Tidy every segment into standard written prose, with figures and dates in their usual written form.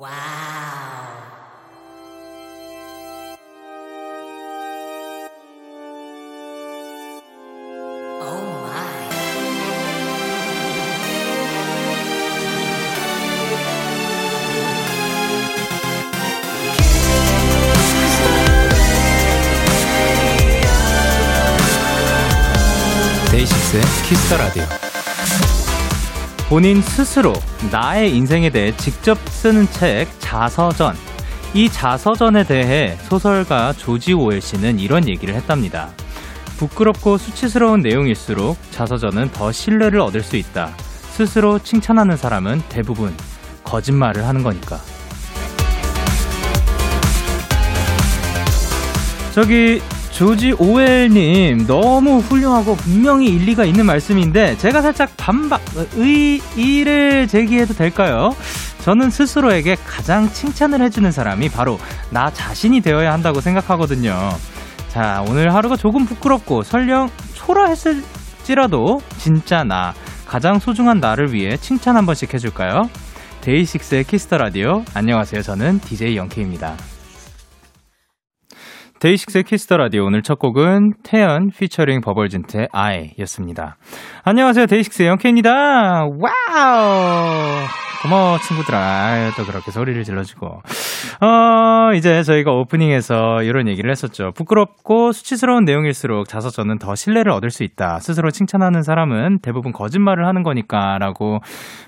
와우. 데이식스의 키스 더 라디오. 본인 스스로 나의 인생에 대해 직접 쓰는 책 자서전. 이 자서전에 대해 소설가 조지 오웰 씨는 이런 얘기를 했답니다. 부끄럽고 수치스러운 내용일수록 자서전은 더 신뢰를 얻을 수 있다. 스스로 칭찬하는 사람은 대부분 거짓말을 하는 거니까. 저기 조지 오웰님, 너무 훌륭하고 분명히 일리가 있는 말씀인데 제가 살짝 반박, 의의를 제기해도 될까요? 저는 스스로에게 가장 칭찬을 해주는 사람이 바로 나 자신이 되어야 한다고 생각하거든요. 자, 오늘 하루가 조금 부끄럽고 설령 초라했을지라도 진짜 나, 가장 소중한 나를 위해 칭찬 한 번씩 해줄까요? 데이식스의 키스 더 라디오. 안녕하세요. 저는 DJ 영케이입니다. 데이식스의 키스 더 라디오. 오늘 첫 곡은 태연 피처링 버벌진트의 I 였습니다. 안녕하세요. 데이식스의 영케이입니다. 와우! 고마워, 친구들아. 아유, 또 그렇게 소리를 질러주고. 이제 저희가 오프닝에서 이런 얘기를 했었죠. 부끄럽고 수치스러운 내용일수록 자서전은 더 신뢰를 얻을 수 있다. 스스로 칭찬하는 사람은 대부분 거짓말을 하는 거니까 라고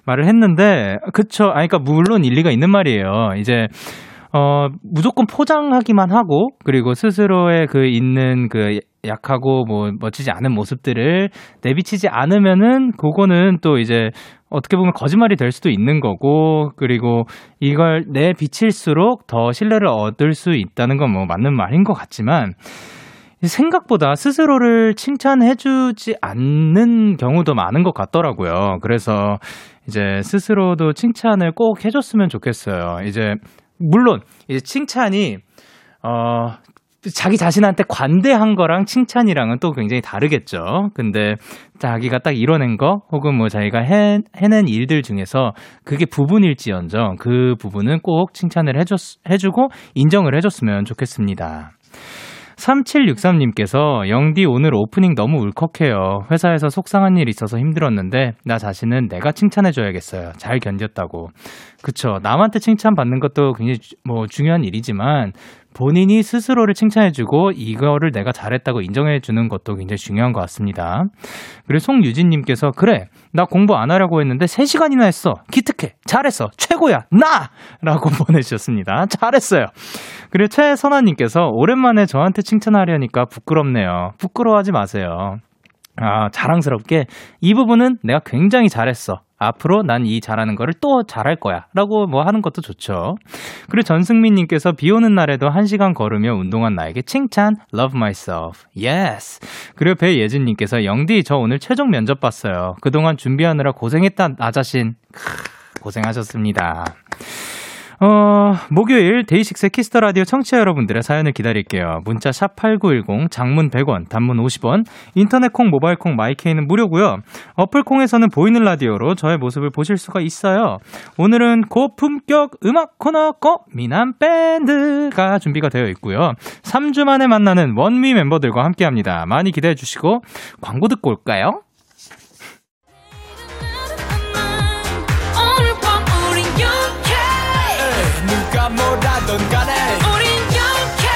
말을 했는데, 그쵸. 그러니까 물론 일리가 있는 말이에요. 이제 무조건 포장하기만 하고, 그리고 스스로의 그 있는 그 약하고 뭐 멋지지 않은 모습들을 내비치지 않으면은 그거는 또 이제 어떻게 보면 거짓말이 될 수도 있는 거고, 그리고 이걸 내비칠수록 더 신뢰를 얻을 수 있다는 건 뭐 맞는 말인 것 같지만, 생각보다 스스로를 칭찬해주지 않는 경우도 많은 것 같더라고요. 그래서 이제 스스로도 칭찬을 꼭 해줬으면 좋겠어요. 이제 물론 이제 칭찬이 자기 자신한테 관대한 거랑 칭찬이랑은 또 굉장히 다르겠죠. 근데 자기가 딱 이뤄낸 거 혹은 뭐 자기가 해낸 일들 중에서 그게 부분일지언정 그 부분은 꼭 칭찬을 해주고 인정을 해줬으면 좋겠습니다. 3763님께서 영디 오늘 오프닝 너무 울컥해요. 회사에서 속상한 일 있어서 힘들었는데 나 자신은 내가 칭찬해줘야겠어요. 잘 견뎠다고. 그쵸. 남한테 칭찬받는 것도 굉장히 뭐 중요한 일이지만 본인이 스스로를 칭찬해주고 이거를 내가 잘했다고 인정해주는 것도 굉장히 중요한 것 같습니다. 그리고 송유진님께서 그래 나 공부 안 하려고 했는데 3시간이나 했어. 기특해. 잘했어. 최고야. 나! 라고 보내주셨습니다. 잘했어요. 그리고 최선아님께서 오랜만에 저한테 칭찬하려니까 부끄럽네요. 부끄러워하지 마세요. 아, 자랑스럽게 이 부분은 내가 굉장히 잘했어. 앞으로 난 이 잘하는 거를 또 잘할 거야 라고 뭐 하는 것도 좋죠. 그리고 전승민님께서 비 오는 날에도 1시간 걸으며 운동한 나에게 칭찬. Love myself. Yes. 그리고 배예진님께서 영디 저 오늘 최종 면접 봤어요. 그동안 준비하느라 고생했다 나 자신. 고생하셨습니다. 목요일 데이식스의 키스더라디오 청취자 여러분들의 사연을 기다릴게요. 문자 샵 8910, 장문 100원, 단문 50원, 인터넷콩, 모바일콩, 마이케이는 무료고요. 어플콩에서는 보이는 라디오로 저의 모습을 보실 수가 있어요. 오늘은 고품격 음악 코너 꽃미남 밴드가 준비가 되어 있고요. 3주 만에 만나는 원미 멤버들과 함께합니다. 많이 기대해 주시고 광고 듣고 올까요? 누가 뭐라던 간에 우린 영케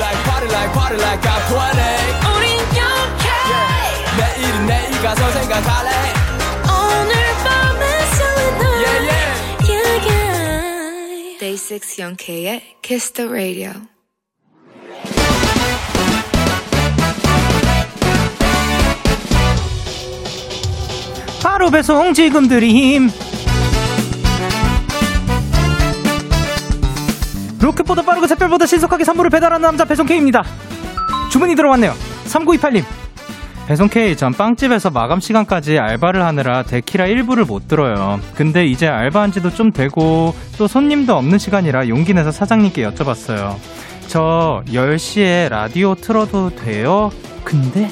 Party like party like party like I'm 20 우린 영케 yeah. 내일은 내일 가서 생각할래 오늘 밤에 설레는 yeah, yeah. yeah, yeah. Day Six 영케의 Kiss the Radio. 바로 배송 지금 드림. 로켓보다 빠르고 샛별보다 신속하게 선물을 배달하는 남자 배송K입니다. 주문이 들어왔네요. 3928님 배송K 전 빵집에서 마감 시간까지 알바를 하느라 데키라 일부를 못 들어요. 근데 이제 알바한 지도 좀 되고 또 손님도 없는 시간이라 용기 내서 사장님께 여쭤봤어요. 저 10시에 라디오 틀어도 돼요? 근데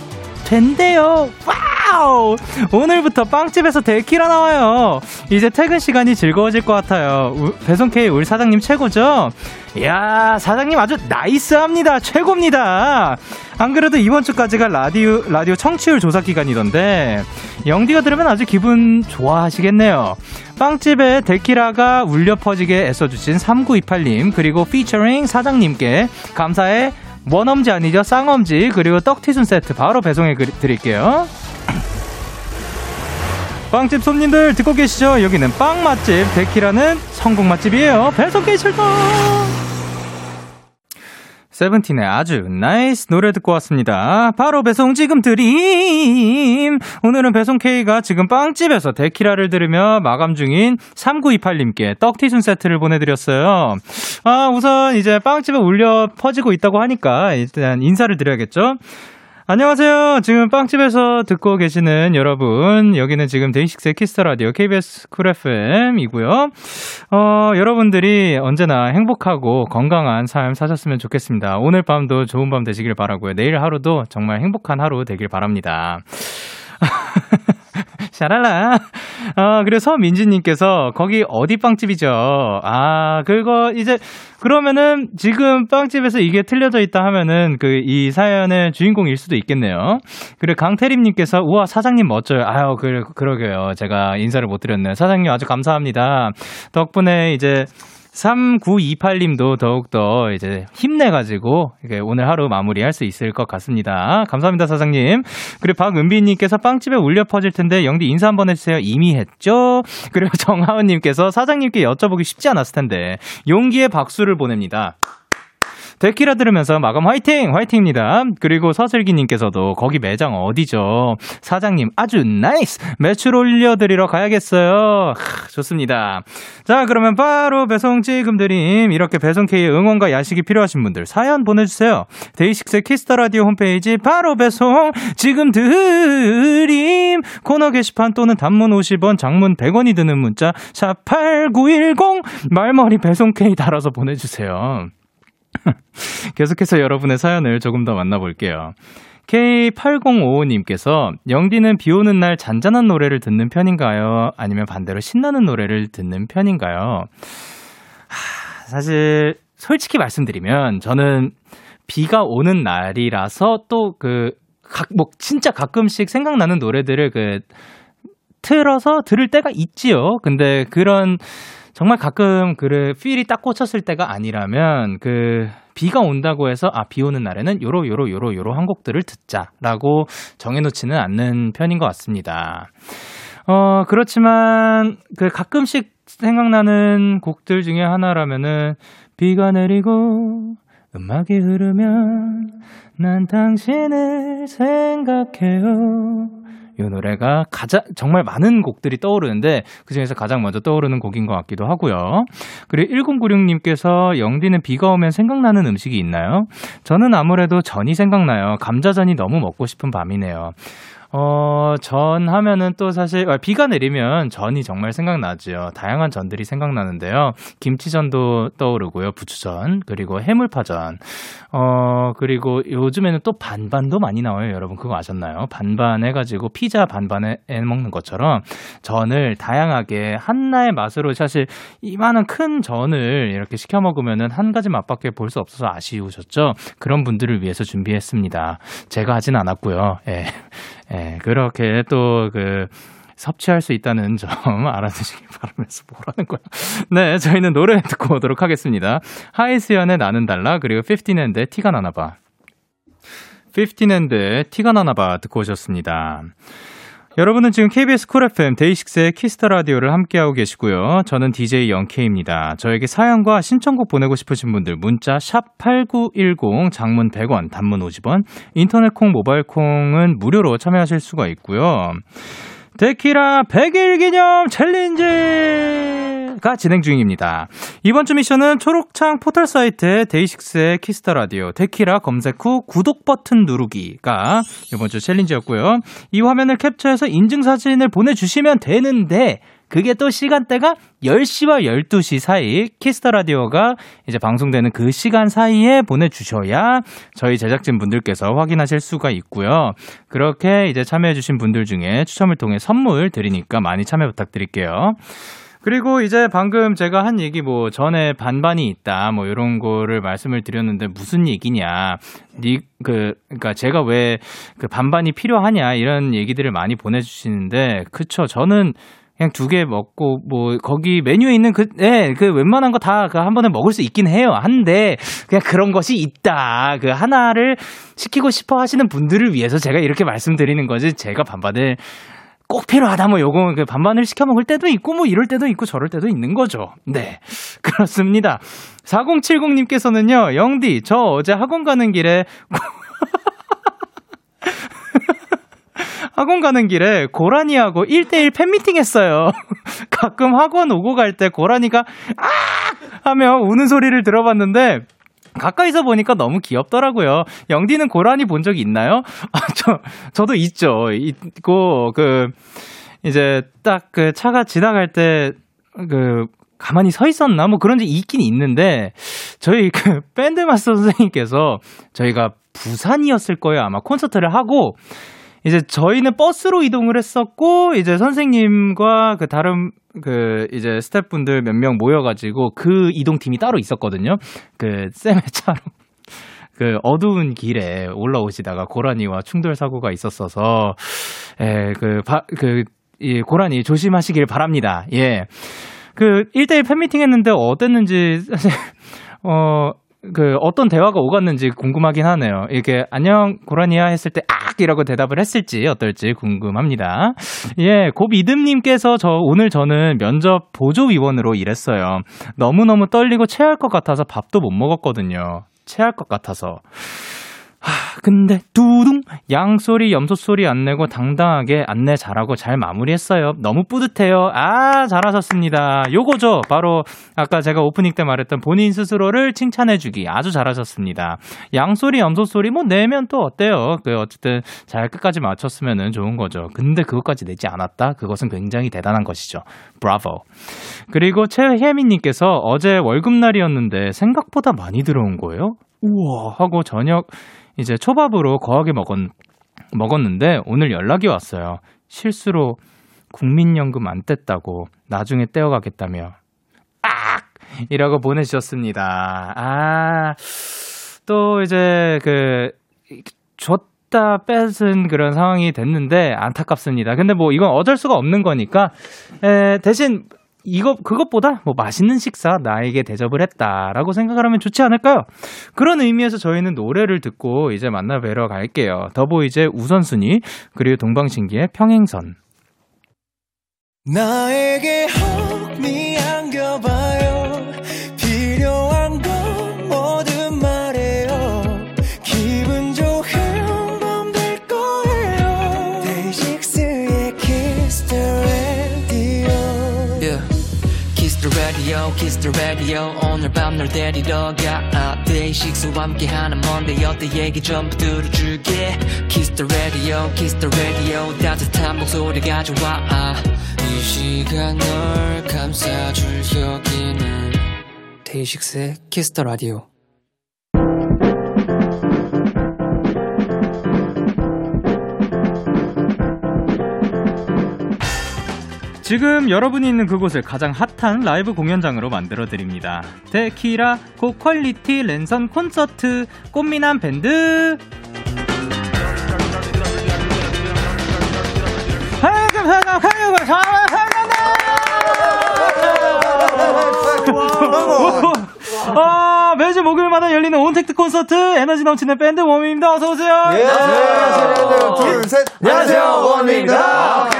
된대요. 와! 와우! 오늘부터 빵집에서 데키라 나와요. 이제 퇴근 시간이 즐거워질 것 같아요. 배송K 우리 사장님 최고죠? 이야, 사장님 아주 나이스합니다. 최고입니다. 안 그래도 이번 주까지가 라디오 청취율 조사 기간이던데 영디가 들으면 아주 기분 좋아하시겠네요. 빵집에 데키라가 울려 퍼지게 애써주신 3928님 그리고 피처링 사장님께 감사의 원엄지 아니죠? 쌍엄지 그리고 떡튀순 세트 바로 배송해 드릴게요. 빵집 손님들 듣고 계시죠? 여기는 빵 맛집 데키라는 성공 맛집이에요. 배송해 출동. 세븐틴의 아주 나이스 노래 듣고 왔습니다. 바로 배송 지금 드림. 오늘은 배송 K가 지금 빵집에서 데키라를 들으며 마감 중인 3928님께 떡튀순 세트를 보내드렸어요. 아, 우선 이제 빵집에 울려 퍼지고 있다고 하니까 일단 인사를 드려야겠죠. 안녕하세요. 지금 빵집에서 듣고 계시는 여러분, 여기는 지금 데이식스의 키스 더 라디오 KBS 쿨 FM이고요. 여러분들이 언제나 행복하고 건강한 삶 사셨으면 좋겠습니다. 오늘 밤도 좋은 밤 되시길 바라고요. 내일 하루도 정말 행복한 하루 되길 바랍니다. 샤랄라. 그리고 서민지님께서 거기 어디 빵집이죠? 아, 그거 이제 그러면은 지금 빵집에서 이게 틀려져 있다 하면은 그 이 사연의 주인공일 수도 있겠네요. 그리고 강태림님께서 우와 사장님 멋져요. 아유 그러게요. 제가 인사를 못 드렸네요. 사장님 아주 감사합니다. 덕분에 이제 3928님도 더욱더 이제 힘내가지고 오늘 하루 마무리할 수 있을 것 같습니다. 감사합니다, 사장님. 그리고 박은비님께서 빵집에 울려 퍼질 텐데 영디 인사 한번 해주세요. 이미 했죠? 그리고 정하은님께서 사장님께 여쭤보기 쉽지 않았을 텐데 용기의 박수를 보냅니다. 데키라 들으면서 마감 화이팅! 화이팅입니다. 그리고 서슬기님께서도 거기 매장 어디죠? 사장님 아주 나이스! 매출 올려드리러 가야겠어요. 하, 좋습니다. 자, 그러면 바로 배송 지금 드림. 이렇게 배송K의 응원과 야식이 필요하신 분들 사연 보내주세요. 데이식스의 키스더라디오 홈페이지 바로 배송 지금 드림 코너 게시판 또는 단문 50원, 장문 100원이 드는 문자 #8910 말머리 배송K 달아서 보내주세요. 계속해서 여러분의 사연을 조금 더 만나볼게요. K8055님께서 영디는 비 오는 날 잔잔한 노래를 듣는 편인가요? 아니면 반대로 신나는 노래를 듣는 편인가요? 사실 솔직히 말씀드리면 저는 비가 오는 날이라서 또 진짜 가끔씩 생각나는 노래들을 틀어서 들을 때가 있지요. 근데 그런 정말 가끔 필이 딱 꽂혔을 때가 아니라면 비가 온다고 해서 비 오는 날에는 요로 한 곡들을 듣자라고 정해놓지는 않는 편인 것 같습니다. 그렇지만 가끔씩 생각나는 곡들 중에 하나라면은 비가 내리고 음악이 흐르면 난 당신을 생각해요. 이 노래가 정말 많은 곡들이 떠오르는데 그중에서 가장 먼저 떠오르는 곡인 것 같기도 하고요. 그리고 1096님께서 영디는 비가 오면 생각나는 음식이 있나요? 저는 아무래도 전이 생각나요. 감자전이 너무 먹고 싶은 밤이네요. 전 하면은 또 사실 비가 내리면 전이 정말 생각나죠. 다양한 전들이 생각나는데요. 김치전도 떠오르고요. 부추전 그리고 해물파전 그리고 요즘에는 또 반반도 많이 나와요. 여러분 그거 아셨나요? 반반 해가지고 피자 반반에 먹는 것처럼 전을 다양하게 한나의 맛으로 사실 이만한 큰 전을 이렇게 시켜 먹으면은 한 가지 맛밖에 볼 수 없어서 아쉬우셨죠? 그런 분들을 위해서 준비했습니다. 제가 하진 않았고요. 예, 그렇게 또 섭취할 수 있다는 점 알아두시길 바라면서 뭐라는 거야. 네, 저희는 노래 듣고 오도록 하겠습니다. 하이수연의 나는 달라 그리고 15&의 티가 나나봐 15&의 티가 나나봐 듣고 오셨습니다. 여러분은 지금 KBS 쿨 FM 데이식스의 키스터 라디오를 함께하고 계시고요. 저는 DJ 영케이입니다. 저에게 사연과 신청곡 보내고 싶으신 분들 문자 샵8910 장문 100원, 단문 50원, 인터넷 콩, 모바일 콩은 무료로 참여하실 수가 있고요. 데키라 100일 기념 챌린지가 진행 중입니다. 이번 주 미션은 초록창 포털 사이트에 데이식스의 키스터 라디오 데키라 검색 후 구독 버튼 누르기가 이번 주 챌린지였고요. 이 화면을 캡처해서 인증사진을 보내주시면 되는데 그게 또 시간대가 10시와 12시 사이 키스 더 라디오가 이제 방송되는 그 시간 사이에 보내주셔야 저희 제작진 분들께서 확인하실 수가 있고요. 그렇게 이제 참여해주신 분들 중에 추첨을 통해 선물 드리니까 많이 참여 부탁드릴게요. 그리고 이제 방금 제가 한 얘기 뭐 전에 반반이 있다 뭐 이런 거를 말씀을 드렸는데 무슨 얘기냐, 그러니까 제가 왜 그 반반이 필요하냐 이런 얘기들을 많이 보내주시는데 그쵸, 저는 그냥 2개 먹고 뭐 거기 메뉴에 있는 그 웬만한 거 다 그 한 번에 먹을 수 있긴 해요. 한데 그냥 그런 것이 있다, 그 하나를 시키고 싶어 하시는 분들을 위해서 제가 이렇게 말씀드리는 거지, 제가 반반을 꼭 필요하다 뭐 요거 그 반반을 시켜 먹을 때도 있고 뭐 이럴 때도 있고 저럴 때도 있는 거죠. 네, 그렇습니다. 4070님께서는요 영디 저 어제 학원 가는 길에 고라니하고 1대1 팬미팅 했어요. 가끔 학원 오고 갈 때 고라니가 아 하며 우는 소리를 들어봤는데 가까이서 보니까 너무 귀엽더라고요. 영디는 고라니 본 적이 있나요? 아, 저도 있죠. 있고, 이제 딱 그 차가 지나갈 때, 가만히 서 있었나? 뭐 그런 게 있긴 있는데, 저희 밴드 마스터 선생님께서 저희가 부산이었을 거예요. 아마 콘서트를 하고, 이제 저희는 버스로 이동을 했었고, 이제 선생님과 다른 이제 스태프분들 몇 명 모여가지고 그 이동팀이 따로 있었거든요. 쌤의 차로 어두운 길에 올라오시다가 고라니와 충돌 사고가 있었어서, 이 고라니 조심하시길 바랍니다. 예. 1대1 팬미팅 했는데 어땠는지, 사실, 어떤 대화가 오갔는지 궁금하긴 하네요. 이렇게, 안녕, 고라니야 했을 때, 악! 이라고 대답을 했을지, 어떨지 궁금합니다. 예, 고미듬님께서 오늘 저는 면접 보조위원으로 일했어요. 너무너무 떨리고 체할 것 같아서 밥도 못 먹었거든요. 체할 것 같아서. 근데, 두둥! 양소리, 염소소리 안 내고 당당하게 안내 잘하고 잘 마무리했어요. 너무 뿌듯해요. 아, 잘하셨습니다. 요거죠. 바로 아까 제가 오프닝 때 말했던 본인 스스로를 칭찬해주기. 아주 잘하셨습니다. 양소리, 염소소리 뭐 내면 또 어때요? 어쨌든 잘 끝까지 맞췄으면 좋은 거죠. 근데 그것까지 내지 않았다? 그것은 굉장히 대단한 것이죠. 브라보. 그리고 최혜민님께서 어제 월급날이었는데 생각보다 많이 들어온 거예요? 우와 하고 저녁 이제 초밥으로 거하게 먹었는데 오늘 연락이 왔어요. 실수로 국민연금 안 뗐다고 나중에 떼어가겠다며 악! 이라고 보내주셨습니다. 아, 또 이제 줬다 뺏은 그런 상황이 됐는데 안타깝습니다. 근데 뭐 이건 어쩔 수가 없는 거니까 대신 그것보다 뭐 맛있는 식사 나에게 대접을 했다라고 생각을 하면 좋지 않을까요? 그런 의미에서 저희는 노래를 듣고 이제 만나 뵈러 갈게요. 더보이즈의 우선순위, 그리고 동방신기의 평행선. 나에게 호미 안겨봐요. 필요한 건 뭐든 말해요. 기분 좋은 밤 될 거예요. Day Six의 Kiss the Radio. Yeah. Kiss the radio, kiss the radio. 오늘 밤 널 데리러 가. Day Six와 함께하는 Monday 어때 얘기 전부 들어줄게. Kiss the radio, kiss the radio. 따뜻한 목소리가 좋아. 이 시간 널 감싸줄 여기는 Day Six의 Kiss the radio. 지금 여러분이 있는 그곳을 가장 핫한 라이브 공연장으로 만들어드립니다. 데키라 고퀄리티 랜선 콘서트 꽃미남 밴드. 매주 목요일마다 열리는 온택트 콘서트 에너지 넘치는 밴드 원미입니다. 어서오세요. 안녕하세요. 둘, 셋. 안녕하세요, 원미입니다.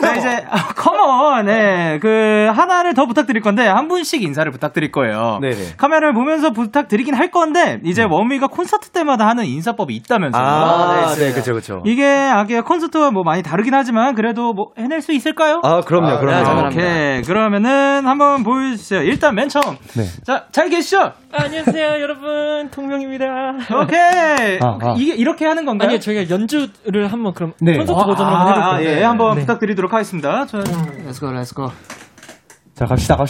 자, 이제 컴온 네. 그 하나를 더 부탁드릴 건데 한 분씩 인사를 부탁드릴 거예요. 네네. 카메라를 보면서 부탁드리긴 할 건데 이제 원미가 콘서트 때마다 하는 인사법이 있다면서요. 아, 네, 그렇죠, 그렇죠. 이게 아기의 콘서트와 뭐 많이 다르긴 하지만 그래도 뭐 해낼 수 있을까요? 아, 그럼요, 아, 그럼요. 네, 오케이. 그러면은 한번 보여주세요. 일단 맨 처음. 네. 자, 잘 계시죠? 안녕하세요, 여러분. 동명입니다. 오케이. 이게 이렇게 하는 건가요? 아니요, 저희가 연주를 한번 그럼 네. 콘서트 버전으로 해볼까요? 아, 예, 한번 네. 부탁드리도록 하겠습니다. 저... Let's go, let's go. 자, 갑시다.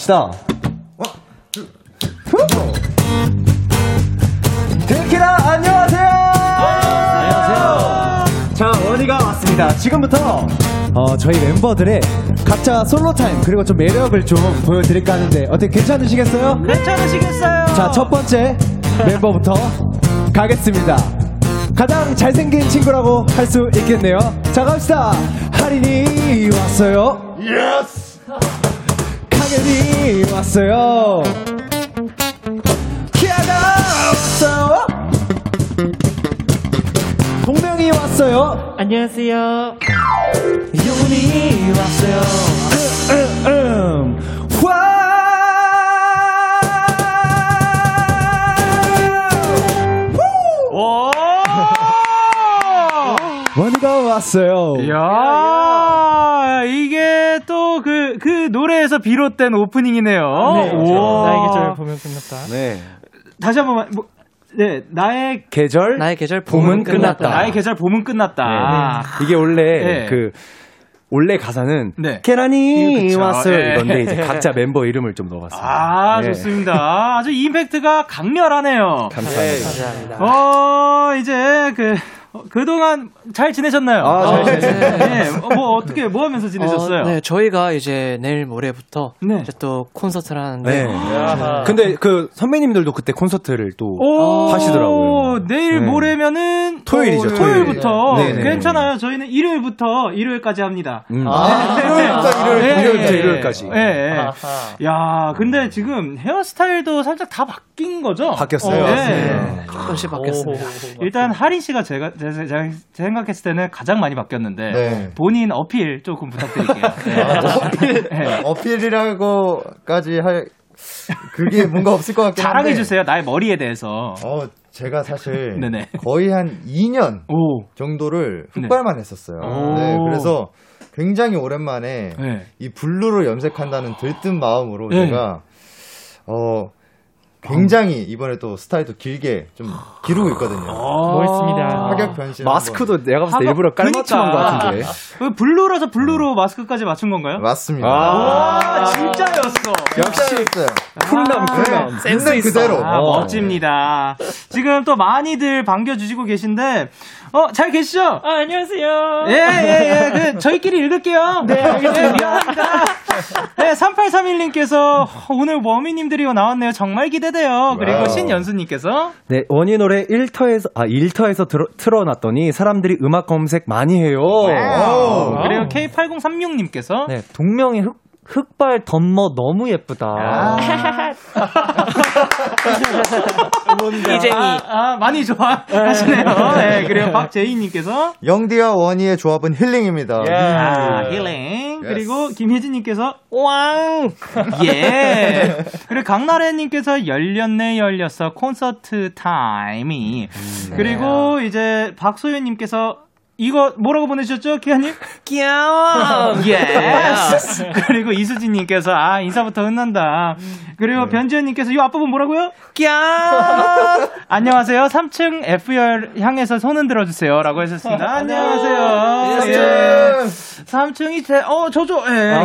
들키라, 안녕하세요. 안녕하세요. 자, 원희가 왔습니다. 지금부터 저희 멤버들의 각자 솔로 타임 그리고 좀 매력을 좀 보여드릴까 하는데 어떻게 괜찮으시겠어요? 괜찮으시겠어요? 자, 첫 번째 멤버부터 가겠습니다. 가장 잘생긴 친구라고 할 수 있겠네요. 자, 갑시다. 하린이 왔어요. 예스. 강현이 왔어요. 키아가 왔어요. 동명이 왔어요. 안녕하세요. 용훈이 왔어요. 와. 원이가 왔어요. 이야, 이게 또 그 노래에서 비롯된 오프닝이네요. 네, 나의 계절 보면 끝났다. 네. 다시 한 번만, 뭐, 네, 나의 계절 봄은 끝났다. 나의 계절 봄은 끝났다. 네. 이게 원래 네. 원래 가사는 네. 계란이 왔어요 네. 이건데 이제 각자 멤버 이름을 좀 넣어봤어요. 아 네. 좋습니다. 아주 임팩트가 강렬하네요. 감사합니다. 네. 이제 그동안 잘 지내셨나요? 아, 잘 지내셨어요. 네. 어떻게 뭐 하면서 지내셨어요? 네, 저희가 이제 내일 모레부터 네. 이제 또 콘서트를 하는데. 네. 근데 선배님들도 그때 콘서트를 또 하시더라고요. 내일 네. 모레면은 토요일이죠. 토요일부터. 네. 네. 괜찮아요. 저희는 일요일까지 합니다. 일요일부터 일요일까지. 네. 야, 근데 지금 헤어스타일도 살짝 다 바뀐 거죠? 바뀌었어요. 네. 조금씩 바뀌었습니다. 일단 하린 씨가 제가 생각했을 때는 가장 많이 바뀌었는데 네. 본인 어필 조금 부탁드릴게요. 네. 네. 어필이라고까지 그게 뭔가 없을 것 같긴 한데 자랑해 주세요. 나의 머리에 대해서. 제가 사실 네네. 거의 한 2년 정도를 흑발만 네. 했었어요. 네, 그래서 굉장히 오랜만에 네. 이 블루로 염색한다는 들뜬 마음으로 네. 제가 굉장히 이번에 또 스타일도 길게 좀 기르고 있거든요. 멋있습니다. 파격 변신. 마스크도 내가 봤을 때 일부러 깔맞춤한 것 같은데. 블루라서 블루로 마스크까지 맞춘 건가요? 맞습니다. 와, 진짜였어. 역시 쿨남. 센스 그대로. 아, 멋집니다. 지금 또 많이들 반겨주시고 계신데 잘 계시죠? 아, 안녕하세요. 예. 저희끼리 읽을게요. 네, 알겠습니다. 미안합니다. 네, 3831님께서 오늘 워미님들이 나왔네요. 정말 기대돼요. 그리고 신연수님께서 네, 원희 노래 1터에서 틀어놨더니 사람들이 음악 검색 많이 해요. 그리고 K8036님께서 네, 동명이 흑발 덧머 너무 예쁘다. 이재미 많이 좋아하시네요. 네, 그리고 박재희님께서 영디와 원희의 조합은 힐링입니다. 힐링. 그리고 김혜진님께서 왕. 예. 그리고 강나래님께서 열렸네 열렸어 콘서트 타임이. 그리고 이제 박소연님께서 이거 뭐라고 보내셨죠, 기아님? 귀여워. 예스. 그리고 이수진님께서 인사부터 혼난다. 그리고 변지현님께서 이 앞부분 뭐라고요? 귀여워. 안녕하세요. 3층 FR 향해서 손 흔들어 주세요라고 하셨습니다. 안녕하세요. 예. 3층이 저죠. 예.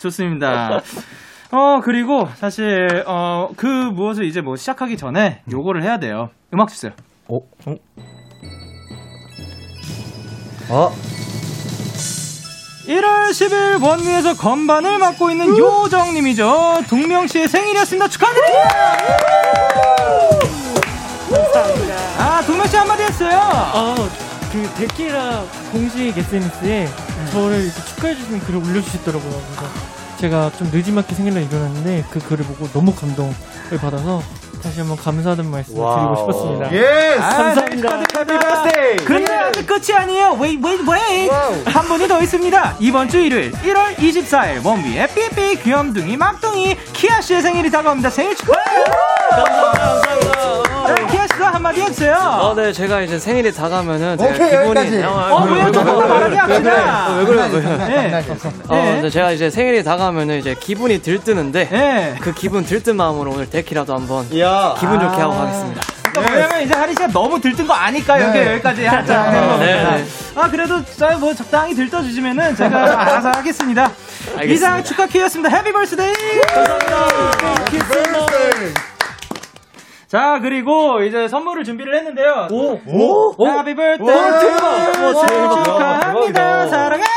좋습니다. 그리고 사실 그 무엇을 이제 뭐 시작하기 전에 요거를 해야 돼요. 음악 주세요. 어? 1월 10일 원미에서 건반을 맡고 있는 요정님이죠. 동명씨의 생일이었습니다. 축하드립니다. 감사합니다. 동명씨 한마디 했어요. 데키라 공식 SNS에 저를 이렇게 축하해주시는 글을 올려주시더라고요. 그래서 제가 좀 늦지막히 생일날 일어났는데 그 글을 보고 너무 감동을 받아서 다시 한번 감사하는 말씀을 드리고 싶었습니다. 예! 감사합니다. 축하드립니다. 근데 아직 끝이 아니에요. Wait. 한 분이 더 있습니다. 이번 주 일요일 1월 24일 원미의 삐삐 귀염둥이 막둥이 키아씨의 생일이 다가옵니다. 생일 축하해요. 감사합니다. 키아씨도 한마디 해주세요. 네, 제가 이제 생일이 다가면은 기분이 왜 조금 말하게 합시다. 왜 그래요? 제가 이제 생일이 다가면은 이제 기분이 들뜨는데 그 기분 들뜬 마음으로 오늘 데키라도 한번 기분 좋게 하고 가겠습니다. 왜냐면 이제 하리 씨가 너무 들뜬 거 아니까 여기까지 하자. 아, 그래도 자, 뭐 적당히 들떠주시면은 제가 알아서 하겠습니다. 알겠습니다. 이상 축하 키였습니다. 해피 벌스데이. 감사합니다. 키스데이. 자, 그리고 이제 선물을 준비를 했는데요. 오. 해피 벌스데이. 생일 축하합니다. 사랑하는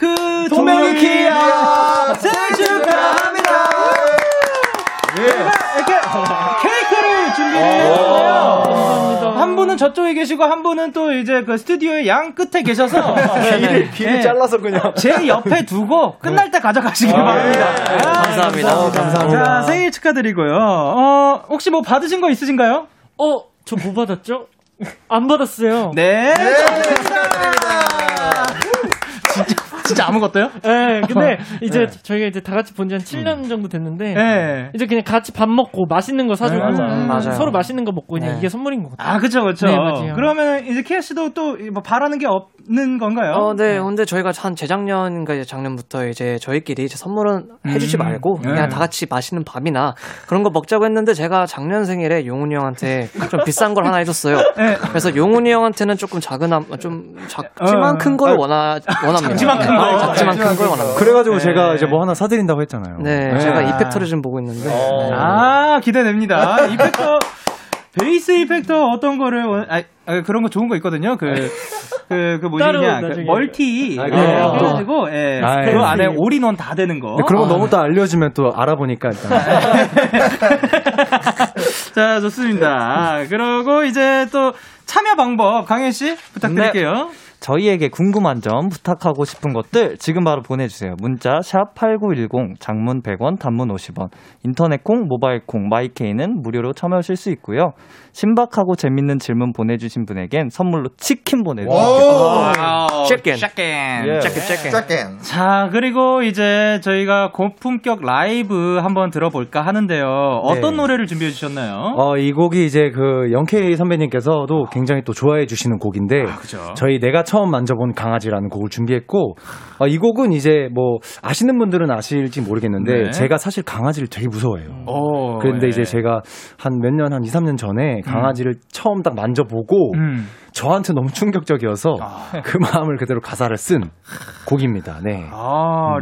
그 동명이 키야. 생일 축하합니다. 이렇게 케이크를 준비했는데요. 한 분은 저쪽에 계시고 한 분은 또 이제 그 스튜디오의 양 끝에 계셔서 길을 잘라서 그냥 제 옆에 두고 끝날 때 가져가시길 바랍니다. 감사합니다. 자, 생일 축하드리고요. 혹시 뭐 받으신 거 있으신가요? 저 뭐 받았죠? 안 받았어요. 네. 진짜 아무것도요? 네, 근데 이제 저희가 이제 다 같이 본 지 한 7년 정도 됐는데 이제 그냥 같이 밥 먹고 맛있는 거 사주고 서로 맛있는 거 먹고 그냥 이게 선물인 것 같아요. 아, 그렇죠. 네, 맞아요. 그러면 이제 키아 씨도 또 뭐 바라는 게 없는 건가요? 네. 근데 저희가 한 재작년인가 이제 작년부터 이제 저희끼리 이제 선물은 해주지 말고 그냥 다 같이 맛있는 밥이나 그런 거 먹자고 했는데 제가 작년 생일에 용훈이 형한테 좀 비싼 걸 하나 해줬어요. 그래서 용훈이 형한테는 조금 작지만 큰 걸 원합니다. 작지만 큰 걸 원합니다. 그래가지고 제가 이제 뭐 하나 사드린다고 했잖아요. 네. 제가 이펙터를 지금 보고 있는데. 기대됩니다. 이펙터, 베이스 이펙터 어떤 거를, 그런 거 좋은 거 있거든요. 그 뭐냐, 멀티. 그래가지고, 그 안에 올인원 다 되는 거. 그런 거 너무 다 알려주면 또 알아보니까 일단. 자, 좋습니다. 그리고 이제 또 참여 방법, 강현 씨 부탁드릴게요. 네. 저희에게 궁금한 점, 부탁하고 싶은 것들 지금 바로 보내주세요. 문자 샵 8910, 장문 100원, 단문 50원, 인터넷 콩, 모바일 콩, 마이케이는 무료로 참여하실 수 있고요. 신박하고 재밌는 질문 보내주신 분에겐 선물로 치킨 보내드릴게요. 치킨. 자, 그리고 이제 저희가 고품격 라이브 한번 들어볼까 하는데요. 어떤 노래를 준비해 주셨나요? 이 곡이 이제 그 영케이 선배님께서도 굉장히 또 좋아해 주시는 곡인데 저희 내가 처음 만져본 강아지라는 곡을 준비했고 이 곡은 이제 뭐 아시는 분들은 아실지 모르겠는데 제가 사실 강아지를 되게 무서워해요. 그런데 이제 제가 한 몇 년, 한 2, 3년 전에 강아지를 처음 딱 만져보고 저한테 너무 충격적이어서 그 마음을 그대로 가사를 쓴 곡입니다. 네.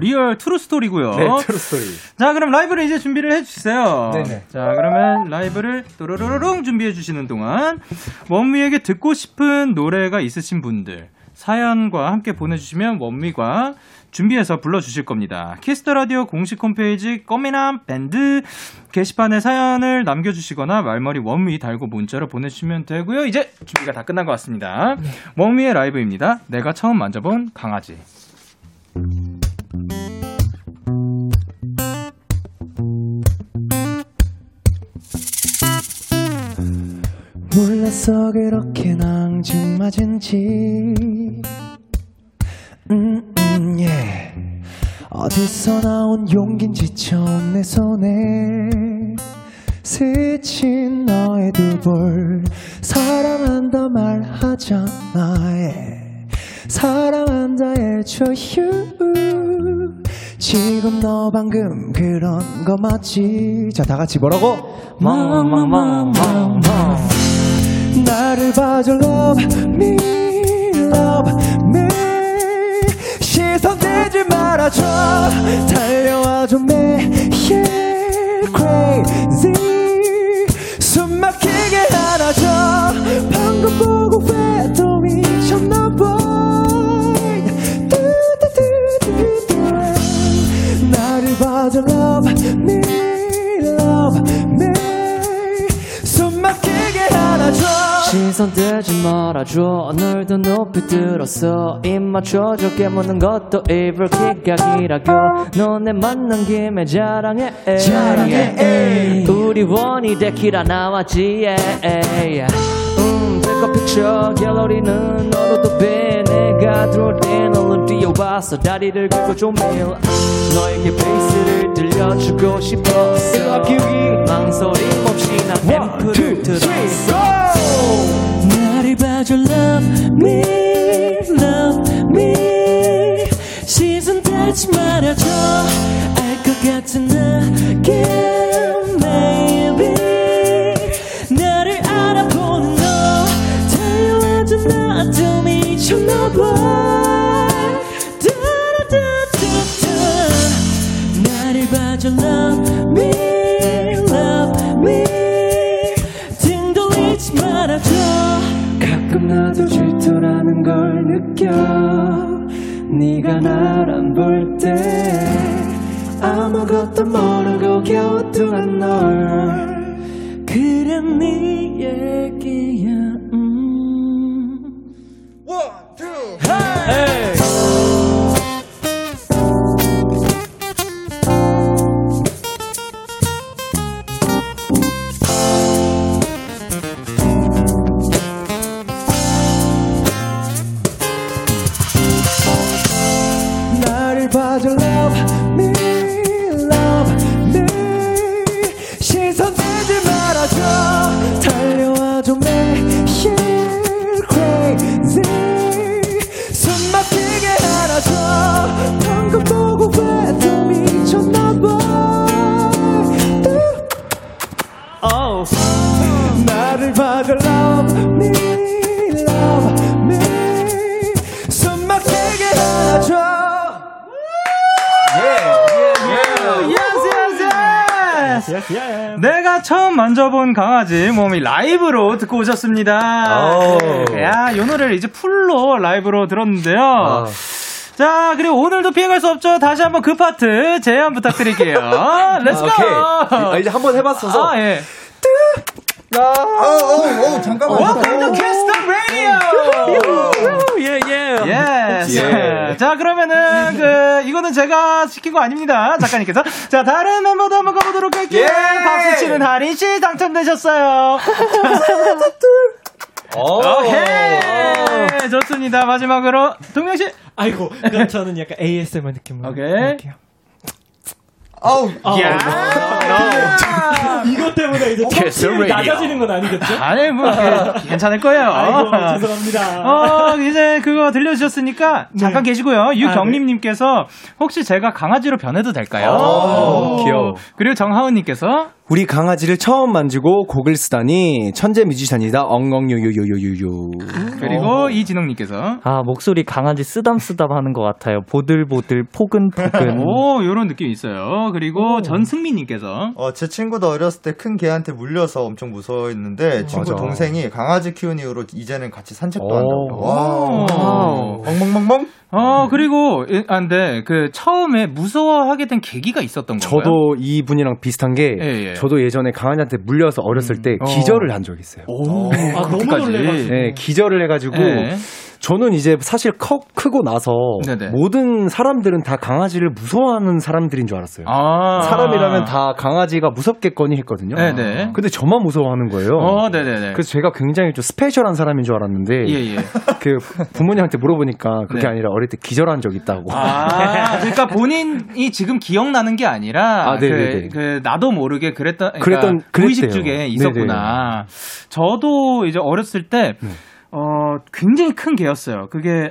리얼 트루 스토리고요. 네, 트루 스토리. 자, 그럼 라이브를 이제 준비를 해주세요. 네네. 자, 그러면 라이브를 또로로롱 준비해 주시는 동안 원미에게 듣고 싶은 노래가 있으신 분들 사연과 함께 보내주시면 원미가 준비해서 불러주실 겁니다. 키스더라디오 공식 홈페이지 꼬미남 밴드 게시판에 사연을 남겨주시거나 말머리 원미 달고 문자로 보내주시면 되고요. 이제 준비가 다 끝난 것 같습니다. 원미의 라이브입니다. 내가 처음 만져본 강아지. 몰랐어 그렇게 낭중맞은지 어디서 나온 용기인지 처음 내 손에 스친 너의 두 볼 사랑한다 말하잖아 사랑한다 해줘 you 지금 너 방금 그런 거 맞지? 자, 다 같이 뭐라고? 마마마마마 나를 봐줘 love me love me 시선 대지 말아줘 달려와줘 매일 crazy 숨 막히게 안아줘 방금 보고 왜 또 미쳤나 봐 나를 봐줘 love me 숨 막히게 안아줘 시선 떼지 말아줘 오늘도 높이 들었어 입 맞춰줘 깨무는 것도 입을 기각이라고 너네 만난 김에 자랑해 에이. 우리 원이 데키라 나왔지 될 픽처 갤러리는 너로도 배 내가 들어올 땐 얼른 뛰어와서 다리를 긁고 좀 매일 너에게 베이스를 들려주고 싶었어 기위 망설임 없이 난 앰프를 들었어 나를 봐줘 love me love me 시선 닿지 말아줘 알 것 같은 느낌 maybe 나도 미쳤나봐 다라다다다 나를 봐줘 love me love me 등 돌리지 말아줘 가끔 나도 질투라는 걸 느껴 네가 날 안 볼 때 아무것도 모르고 겨우 뚱한 널 그래 네 얘기야 Hey! 나를 봐줘 love me 시선 들지 말아줘 달려와줘 매일 crazy 방금 보고 봐도 미쳤나봐 oh. 나를 봐줘 love me 숨 막히게 하죠 Yes, yes. 내가 처음 만져본 강아지 몸이 라이브로 듣고 오셨습니다 야, 이 노래를 이제 풀로 라이브로 들었는데요 자, 그리고 오늘도 피해갈 수 없죠. 다시 한번 그 파트 재현 부탁드릴게요. 렛츠고! 아, 이제 한번 해봤어서. 아, 예. 잠깐만. Welcome to Kiss the Radio! 예, 예. 예스. 자, 그러면은, 이거는 제가 시킨 거 아닙니다. 작가님께서. 자, 다른 멤버도 한번 가보도록 할게요. 예. 박수치는 하린씨 당첨되셨어요. 오케이. 좋습니다. 마지막으로, 동명씨. 아이고, 그럼 저는 약간 ASMR 느낌으로. 오케이. 아우, 야. 이것 때문에 이제 청취율이 낮아지는 건 아니겠죠? 아니, 뭐, 괜찮을 거예요. 아이고, 죄송합니다. 이제 그거 들려주셨으니까 잠깐 계시고요. 유경림님께서 혹시 제가 강아지로 변해도 될까요? 귀여워. 그리고 정하은님께서 우리 강아지를 처음 만지고 곡을 쓰다니 천재 뮤지션이다 엉엉요요요요요요 그리고 이진홍님께서 아 목소리 강아지 쓰담쓰담 하는 것 같아요 보들보들 포근포근 오 이런 느낌이 있어요 그리고 전승민님께서 제 친구도 어렸을 때 큰 개한테 물려서 엄청 무서워했는데 친구 맞아. 동생이 강아지 키운 이후로 이제는 같이 산책도 한다고 멍멍멍멍 그리고 안돼 그 처음에 무서워하게 된 계기가 있었던 건가요? 저도 이 분이랑 비슷한 게 예, 예. 저도 예전에 강아지한테 물려서 어렸을 때 기절을 한 적이 있어요. 오, 아, 너무 놀래가지고 네, 기절을 해가지고 예. 저는 이제 사실 크고 나서 네네. 모든 사람들은 다 강아지를 무서워하는 사람들인 줄 알았어요. 아~ 사람이라면 다 강아지가 무섭겠거니 했거든요. 네네. 근데 저만 무서워하는 거예요. 네네네. 그래서 제가 굉장히 좀 스페셜한 사람인 줄 알았는데 예예. 그 부모님한테 물어보니까 그게 네. 아니라 어릴 때 기절한 적이 있다고. 아, 그러니까 본인이 지금 기억나는 게 아니라 나도 모르게 그랬던 무의식 중에 있었구나. 네네. 저도 이제 어렸을 때 굉장히 큰 개였어요. 그게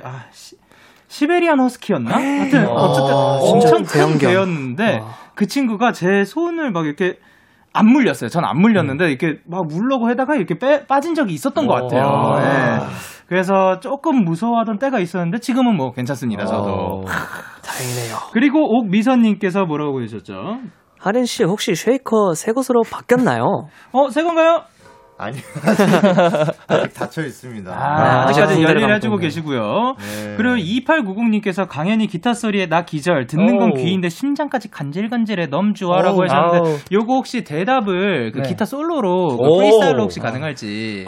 시베리안 허스키였나? 하여튼 어쨌든 엄청 큰 개였는데 그 친구가 제 손을 막 이렇게 안 물렸어요. 전 안 물렸는데 이렇게 막 물려고 하다가 이렇게 빠진 적이 있었던 것 같아요. 네. 그래서 조금 무서워하던 때가 있었는데 지금은 뭐 괜찮습니다. 저도 다행이네요. 그리고 옥미선님께서 뭐라고 해주셨죠? 하린 씨 혹시 쉐이커 새 것으로 바뀌었나요? 새 건가요? 아니요. 아직 닫혀있습니다. 아직까지 열일을 해주고 계시고요. 네. 그리고 2890님께서 강현이 기타 소리에 나 기절, 듣는 건 귀인데 심장까지 간질간질해 넘주와라고 하셨는데 요거 혹시 대답을 그 기타 솔로로 프리스타일로 혹시 가능할지.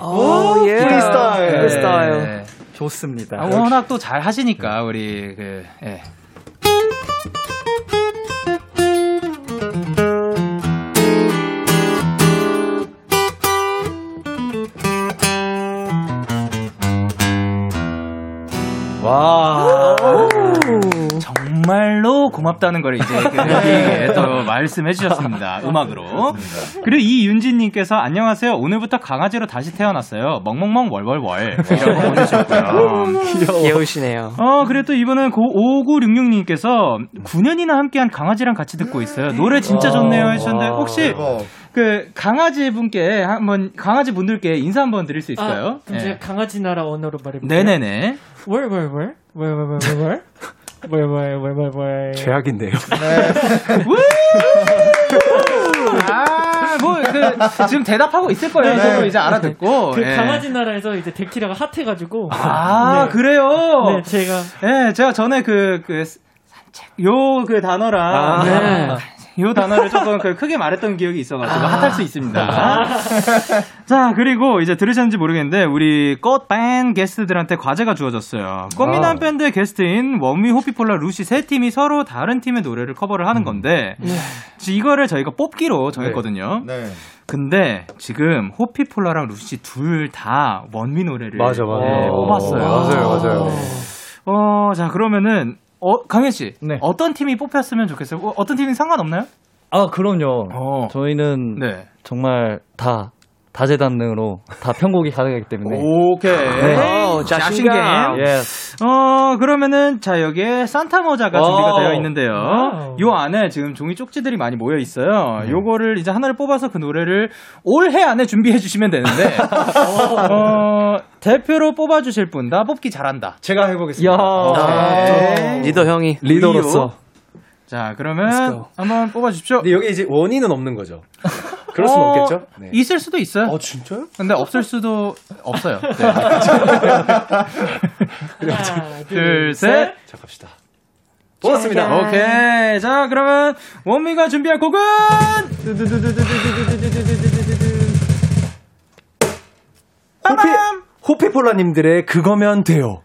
예. 프리스타일. 네. 좋습니다. 워낙 또 잘 하시니까 우리 와. 정말로 고맙다는 걸 이제 또 말씀해 주셨습니다. 음악으로. 그리고 이윤진님께서 안녕하세요. 오늘부터 강아지로 다시 태어났어요. 멍멍멍 월월월. 이라고 보내주셨고요. 귀여우시네요. 그리고 또 이번엔 5966님께서 9년이나 함께한 강아지랑 같이 듣고 있어요. 노래 진짜 좋네요 하셨는데 혹시 그 강아지분께 한번 강아지분들께 인사 한번 드릴 수 있을까요? 아, 네. 강아지 나라 언어로 말해볼게요. 네네네. 월월월. 뭐야. 최악인데요. 네. 지금 대답하고 있을 거예요. 네. 저도 이제 알아듣고. 그 강아지 나라에서 이제 데키라가 핫해가지고. 아, 네. 그래요? 네, 제가. 네, 제가 전에 산책. 그 단어랑. 아, 네. 이 단어를 조금 크게 말했던 기억이 있어가지고 핫할 수 있습니다. 자, 그리고 이제 들으셨는지 모르겠는데 우리 꽃밴 게스트들한테 과제가 주어졌어요. 꽃미남 밴드의 게스트인 원미, 호피폴라, 루시 세 팀이 서로 다른 팀의 노래를 커버를 하는 건데 이거를 저희가 뽑기로 정했거든요. 네. 근데 지금 호피폴라랑 루시 둘 다 원미 노래를 뽑았어요. 맞아요. 자, 그러면은 강현 씨, 네. 어떤 팀이 뽑혔으면 좋겠어요? 어떤 팀이 상관없나요? 아, 그럼요. 저희는 정말 다재다능으로 다 편곡이 가능하기 때문에. 오케이. 네. 자신감. 예스. 그러면은 자, 여기에 산타 모자가 준비가 되어 있는데요. 요 안에 지금 종이 쪽지들이 많이 모여 있어요. 요거를 이제 하나를 뽑아서 그 노래를 올해 안에 준비해 주시면 되는데. 대표로 뽑아 주실 분, 나 뽑기 잘한다. 제가 해 보겠습니다. 리더 형이 리더로서. 자, 그러면 한번 뽑아 주십시오. 근데 여기 이제 원인은 없는 거죠. 그럴 수는 없겠죠? 네. 있을 수도 있어요. 진짜요? 근데 없을 수도 없어요. 네. 하나, 둘, 셋. 자, 갑시다. 뽑았습니다. 오케이. 자, 그러면 원미가 준비할 곡은 호피폴라님들의 그거면 돼요.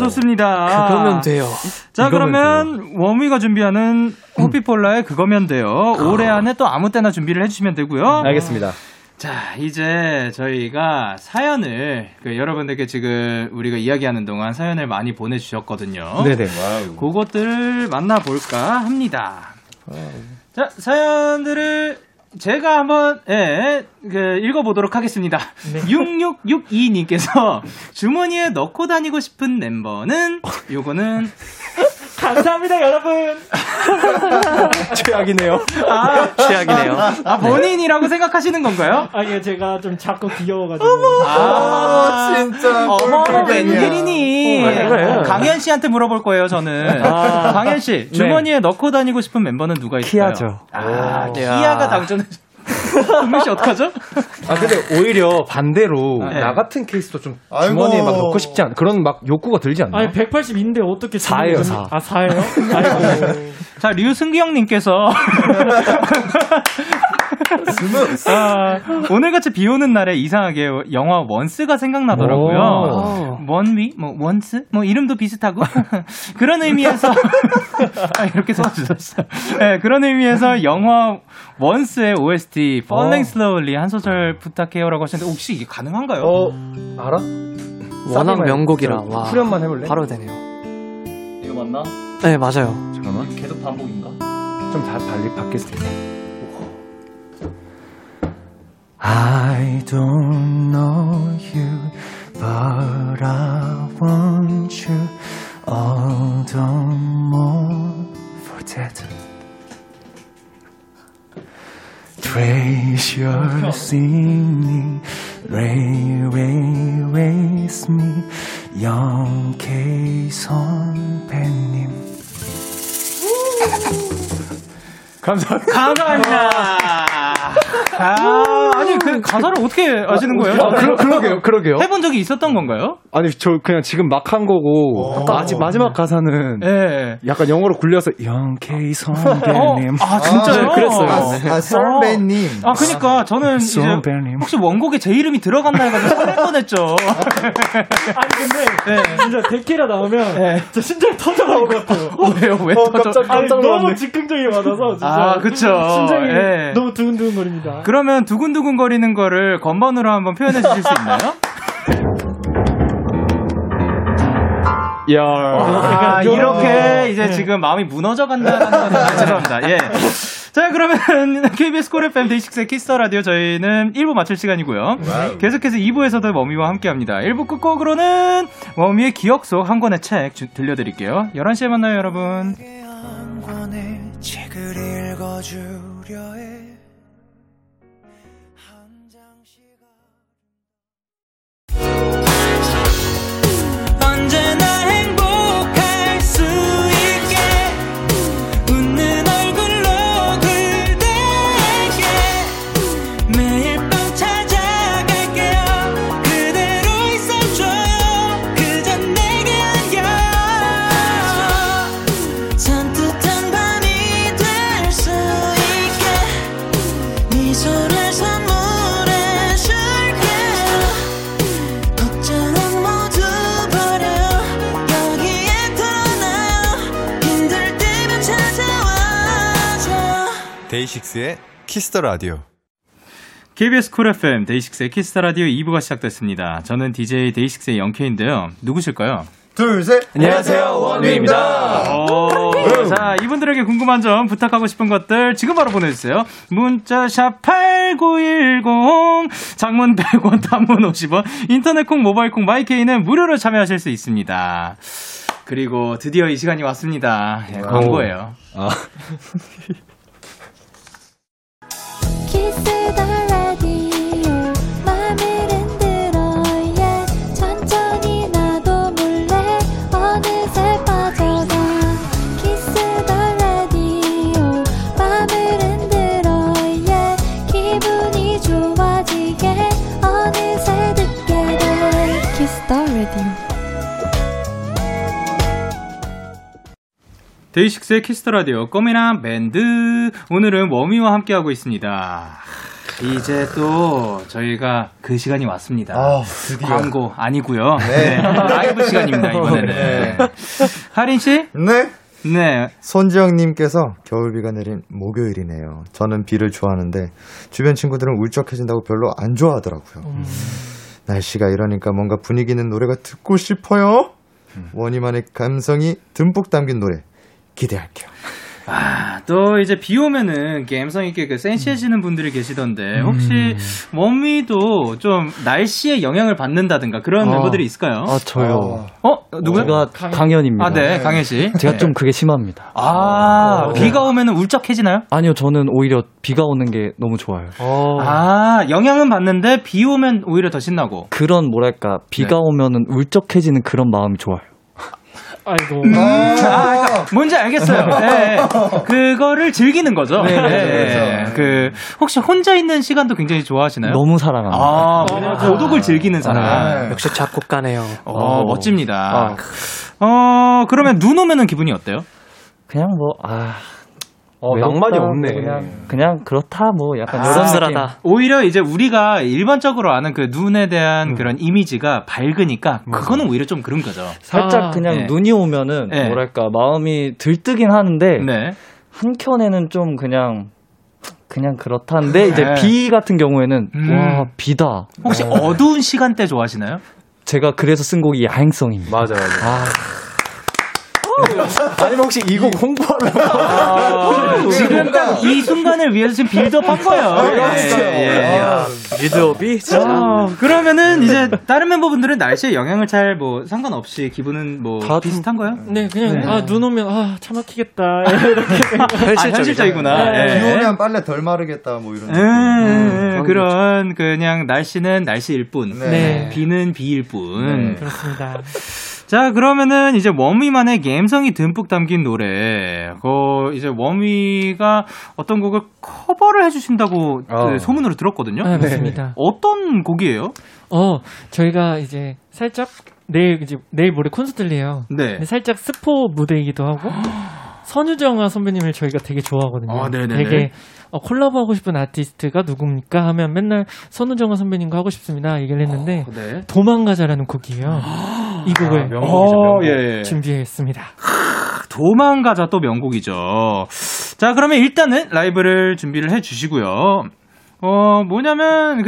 좋습니다. 그거면 돼요. 자, 그러면 원미가 준비하는 호피폴라의 그거면 돼요. 올해 안에 또 아무 때나 준비를 해주시면 되고요. 알겠습니다. 자, 이제 저희가 사연을 여러분들께 지금 우리가 이야기하는 동안 사연을 많이 보내주셨거든요. 네네. 와우. 그것들을 만나볼까 합니다. 와우. 자, 사연들을 제가 한번 읽어보도록 하겠습니다. 네. 6662님께서 주머니에 넣고 다니고 싶은 멤버는 요거는 감사합니다 여러분. 최악이네요. 최악이네요. 본인이라고 생각하시는 건가요? 아니요, 제가 좀 작고 귀여워가지고. 진짜. 웬일이니? 강현 씨한테 물어볼 거예요 저는. 강현 씨, 주머니에 넣고 다니고 싶은 멤버는 누가 있을까요? 키아죠. 키아가 당첨. 은미 씨 어떡하죠? 근데 오히려 반대로 나 같은 케이스도 좀 주머니에 막 넣고 싶지 않 그런 막 욕구가 들지 않나요? 아니 180인데 어떻게 4예요 4. 4예요? 아이고. 자, 류승기형님께서 오늘같이 비 오는 날에 이상하게 영화 원스가 생각나더라고요. 원미? 원스? 이름도 비슷하고 그런 의미에서 이렇게 써주셨어요. 네, 그런 의미에서 영화 원스의 OST Falling Slowly 한 소절 부탁해요라고 하셨는데 혹시 이게 가능한가요? 알아? 워낙 명곡이라. 와, 후렴만 해볼래? 바로 되네요. 이거 맞나? 네, 맞아요. 잠깐만, 계속 반복인가? 좀 다 달리 바뀌었을텐데. I don't know you, but I want you all the more for that. Treasure singing, raise me, young K 선배님. 감사합니다. 아니 그 가사를 어떻게 아시는 거예요? 그러게요. 해본 적이 있었던 건가요? 아니 저 그냥 지금 막 한 거고 아직 마지막 가사는 약간 영어로 굴려서 영케이 선배님. 진짜요? 그랬어요. 선배님. 그러니까 저는 이제 혹시 원곡에 제 이름이 들어갔나 해가지고 설렐 뻔했죠. 아니 근데 진짜 데키라 나오면 진짜 터져 나올 것 같아요. 왜요? 깜짝 놀랐네. 너무 즉흥적이 많아서 진짜. 그렇죠. 심장이 너무 두근두근거립니다. 그러면 두근두근 거리는 거를 건반으로 한번 표현해 주실 수 있나요? 열. 아, 이렇게 이제 지금 마음이 무너져 간다는 건 죄송합니다. 예. 자, 그러면 KBS 콜 FM 데이식스의 키스 더 라디오 저희는 1부 마칠 시간이고요. 와우. 계속해서 2부에서도 워미와 함께합니다. 1부 끝곡으로는 워미의 기억 속 한 권의 책 들려드릴게요. 11시에 만나요, 여러분. 한 권의 책을 읽어주려 해. 언제나 행복할 수 있게 웃는 얼굴로 그대에게 매일 밤 찾아갈게요. 그대로 있어줘요. 그저 내게 안겨 산뜻한 밤이 될 수 있게 미소를 선물해줄게요. 걱정 데이식스의 키스 더 라디오. KBS 쿨 FM 데이식스의 키스 더 라디오 2부가 시작됐습니다. 저는 DJ 데이식스의 영케인데요. 누구실까요? 둘, 셋. 안녕하세요, 원미입니다. 자, 이분들에게 궁금한 점, 부탁하고 싶은 것들 지금 바로 보내주세요. 문자샵 8910, 장문 100원, 단문 50원, 인터넷 콩, 모바일 콩, 마이케이는 무료로 참여하실 수 있습니다. 그리고 드디어 이 시간이 왔습니다. 네, 광고예요. 아. 데이식스의 키스 더 라디오 꼬미남 밴드, 오늘은 워미와 함께하고 있습니다. 이제 또 저희가 그 시간이 왔습니다. 아, 드디어. 광고 아니고요. 네. 네. 라이브 시간입니다, 이번에는. 네. 하린 씨? 네. 네. 손지영님께서 겨울비가 내린 목요일이네요. 저는 비를 좋아하는데 주변 친구들은 울적해진다고 별로 안 좋아하더라고요. 날씨가 이러니까 뭔가 분위기 있는 노래가 듣고 싶어요. 원희만의 감성이 듬뿍 담긴 노래 기대할게요. 아, 또 이제 비 오면은 감성 있게 그 센시해지는 분들이 계시던데 혹시 원미도 좀 날씨에 영향을 받는다든가 그런 멤버들이 있을까요? 아, 저요. 누구요? 제가 강현입니다. 아, 네, 강현 씨. 제가 네. 좀 그게 심합니다. 아, 비가 오면은 울적해지나요? 아니요, 저는 오히려 비가 오는 게 너무 좋아요. 아, 영향은 받는데 비 오면 오히려 더 신나고. 그런 뭐랄까 비가 네. 오면은 울적해지는 그런 마음이 좋아요. 아이고. 그러니까 뭔지 알겠어요. 네. 그거를 즐기는 거죠. 네, 네, 네. 그 혹시 혼자 있는 시간도 굉장히 좋아하시나요? 너무 사랑합니다. 고독을 즐기는 사람. 네. 역시 작곡가네요. 멋집니다. 그러면 눈 오면은 기분이 어때요? 그냥 뭐 낭만이 없네. 그냥 그렇다 뭐 약간 씁쓸하다. 오히려 이제 우리가 일반적으로 아는 그 눈에 대한 그런 이미지가 밝으니까 그거는 오히려 좀 그런 거죠. 살짝 그냥 네. 눈이 오면은 네. 뭐랄까 마음이 들뜨긴 하는데 네. 한켠에는 좀 그냥 그렇다는데 이제 비 같은 경우에는 와 비다. 혹시 어두운 시간대 좋아하시나요? 제가 그래서 쓴 곡이 야행성입니다. 맞아요. 아니면 혹시 이 곡 홍보하려고 지금 딱 이 순간을 위해서 지금 빌드업 한 거예요. 빌드업이 진짜. 그러면은 이제 다른 멤버분들은 날씨에 영향을 잘 뭐 상관없이 기분은 뭐 다 비슷한 거예요? 네, 그냥 네. 눈 오면 차 막히겠다 이렇게. 현실적이구나. 네. 비 오면 빨래 덜 마르겠다 뭐 이런. 그런 그냥 날씨는 날씨일 뿐, 네. 네. 비는 비일 뿐. 그렇습니다. 자, 그러면은 이제 원미만의 감성이 듬뿍 담긴 노래. 이제 원미가 어떤 곡을 커버를 해주신다고 소문으로 들었거든요. 아, 맞습니다. 어떤 곡이에요? 저희가 이제 살짝 내일 모레 콘서트를해요. 네. 살짝 스포 무대이기도 하고 선우정아 선배님을 저희가 되게 좋아하거든요. 네네. 되게 콜라보하고 싶은 아티스트가 누굽니까? 하면 맨날 선우정아 선배님과 하고 싶습니다. 얘기를 했는데 네. 도망가자라는 곡이에요. 이 곡을 명곡. 예, 예. 준비했습니다. 도망가자 또 명곡이죠. 자, 그러면 일단은 라이브를 준비를 해주시고요. 뭐냐면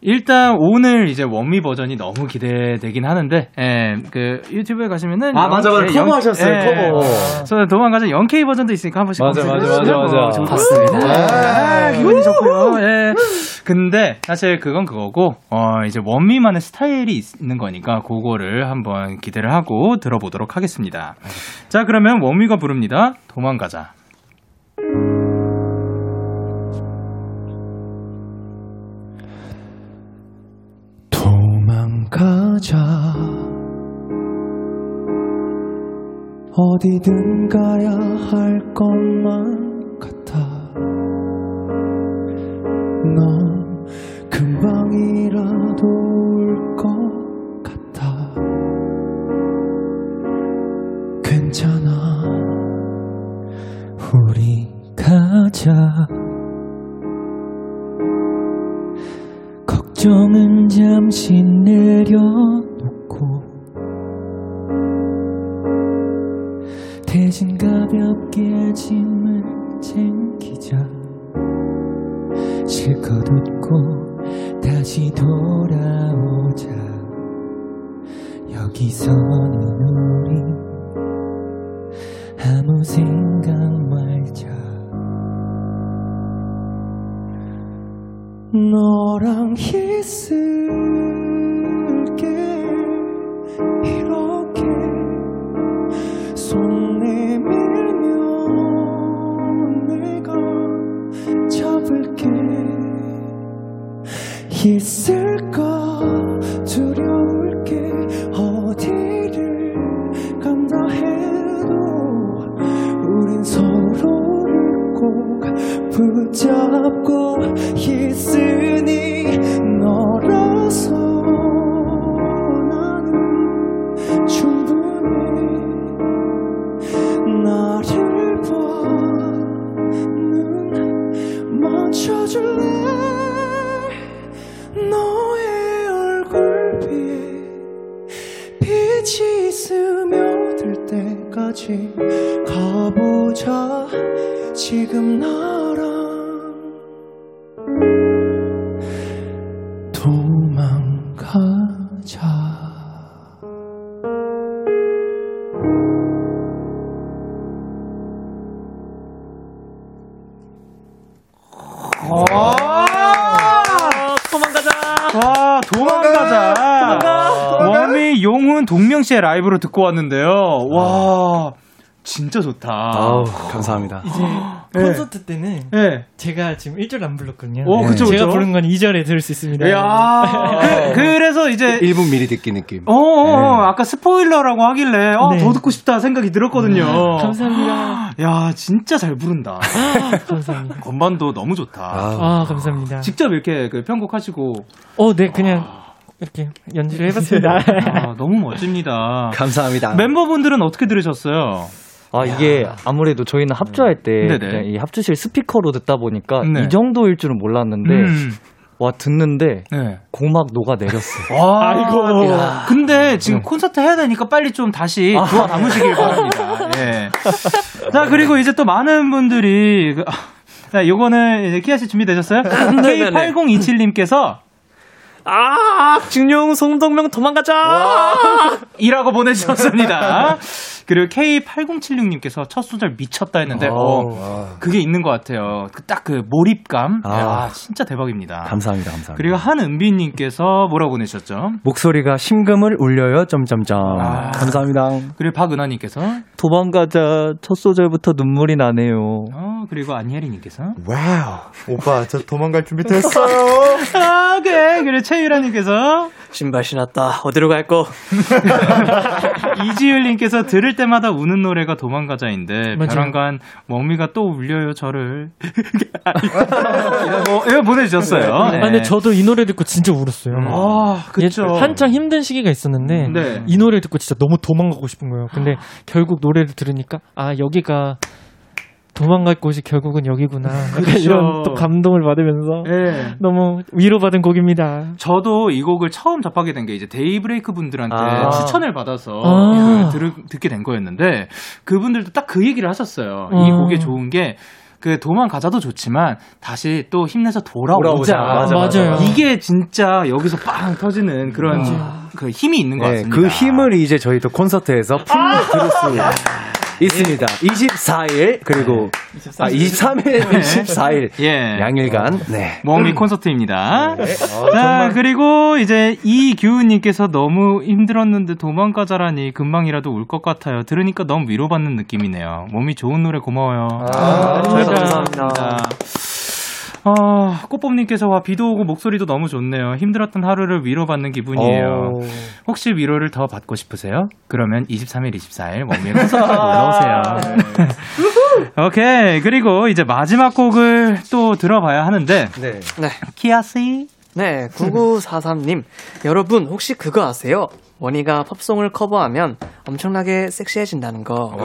일단 오늘 이제 원미 버전이 너무 기대되긴 하는데, 예, 그 유튜브에 가시면은 아 맞아 커버하셨어요. 예, 커버. 저는 도망가자 0K 버전도 있으니까 한 번씩 맞아 봤습니다. 기분이 좋고요. 예. 근데 사실 그건 그거고, 이제 원미만의 스타일이 있는 거니까 그거를 한번 기대를 하고 들어보도록 하겠습니다. 자, 그러면 원미가 부릅니다. 도망가자. 가자 어디든 가야 할 것만 같아. 넌 금방이라도 올 것 같아. 괜찮아 우리 가자. 정은 잠시 내려놓고 대신 가볍게 짐을 챙기자. 실컷 웃고 다시 돌아오자. 여기서는 우리 아무 생각 말자. 너랑 있을게 이렇게 손 내밀면 내가 잡을게. 있을까 두려울 게 어디를 간다 해도 우린 서로를 꼭 붙잡고 있으니 너라서 나는 충분해. 나를 봐 눈 맞춰줄래. 너의 얼굴 비에 빛이 스며들 때까지 가보자. 지금 나랑 동명씨의 라이브로 듣고 왔는데요. 와 진짜 좋다. 아우, 감사합니다. 이제 콘서트 때는 네. 제가 지금 1절 안 불렀거든요. 오, 그쵸, 제가 그쵸? 부른 건 2절에 들을 수 있습니다. 그래서 이제 1분 미리 듣기 느낌. 아까 스포일러라고 하길래 더 듣고 싶다 생각이 들었거든요. 감사합니다. 야 진짜 잘 부른다. 감사합니다. 건반도 너무 좋다. 감사합니다. 직접 이렇게 그 편곡하시고 네 그냥 이렇게 연주를 해봤습니다. 너무 멋집니다. 감사합니다. 멤버분들은 어떻게 들으셨어요? 이게 아무래도 저희는 합주할 때 그냥 이 합주실 스피커로 듣다 보니까 이 정도일 줄은 몰랐는데 와 듣는데 고막 녹아내렸어요. 아이고. 근데 지금 콘서트 해야 되니까 빨리 좀 다시 부어 담으시길 바랍니다. 예. 자 그리고 이제 또 많은 분들이 자 요거는 이제 키아 씨 준비되셨어요? K8027님께서 중용 송동명 도망가자! 이라고 보내주셨습니다. 그리고 K8076님께서 첫 소절 미쳤다 했는데, 그게 있는 것 같아요. 딱 그 몰입감. 진짜 대박입니다. 감사합니다. 그리고 한은비님께서 뭐라고 보내셨죠? 목소리가 심금을 울려요, 점점점. 감사합니다. 그리고 박은하님께서 도망가자, 첫 소절부터 눈물이 나네요. 그리고 안예리님께서 와우, 오빠, 저 도망갈 준비 됐어요. 그래. 그리고 최유라님께서 신발 신었다, 어디로 갈거. 이지율님께서 들을 때마다 우는 노래가 도망가자인데 벼랑간 멍미가 또 울려요 저를. 이거 보내주셨어요. 네. 근데 저도 이 노래 듣고 진짜 울었어요. 그렇죠. 한창 힘든 시기가 있었는데 이 노래 듣고 진짜 너무 도망가고 싶은 거예요. 근데 결국 노래를 들으니까 여기가 도망갈 곳이 결국은 여기구나. 그렇죠. 이런 또 감동을 받으면서 너무 위로받은 곡입니다. 저도 이 곡을 처음 접하게 된 게 이제 데이브레이크 분들한테 추천을 받아서 듣게 된 거였는데 그분들도 딱 그 얘기를 하셨어요. 이 곡의 좋은 게 그 도망가자도 좋지만 다시 또 힘내서 돌아오자. 맞아요. 이게 진짜 여기서 빵 터지는 그런 그 힘이 있는 것 같습니다. 그 힘을 이제 저희도 콘서트에서 풀어드릴 수 있습니다. 24일 그리고 23일, 24일 예. 양일간 네. 멍미 콘서트입니다. 네. 자, 그리고 이제 이규우님께서 너무 힘들었는데 도망가자라니 금방이라도 울 것 같아요. 들으니까 너무 위로받는 느낌이네요. 몸이 좋은 노래 고마워요. 감사합니다. 꽃봄님께서 와 비도 오고 목소리도 너무 좋네요. 힘들었던 하루를 위로받는 기분이에요. 혹시 위로를 더 받고 싶으세요? 그러면 23일, 24일 원미의 콘서트로 올라오세요. 오케이. 그리고 이제 마지막 곡을 또 들어봐야 하는데 네. 키아씨 네 9943님 여러분 혹시 그거 아세요? 원희가 팝송을 커버하면 엄청나게 섹시해진다는 거.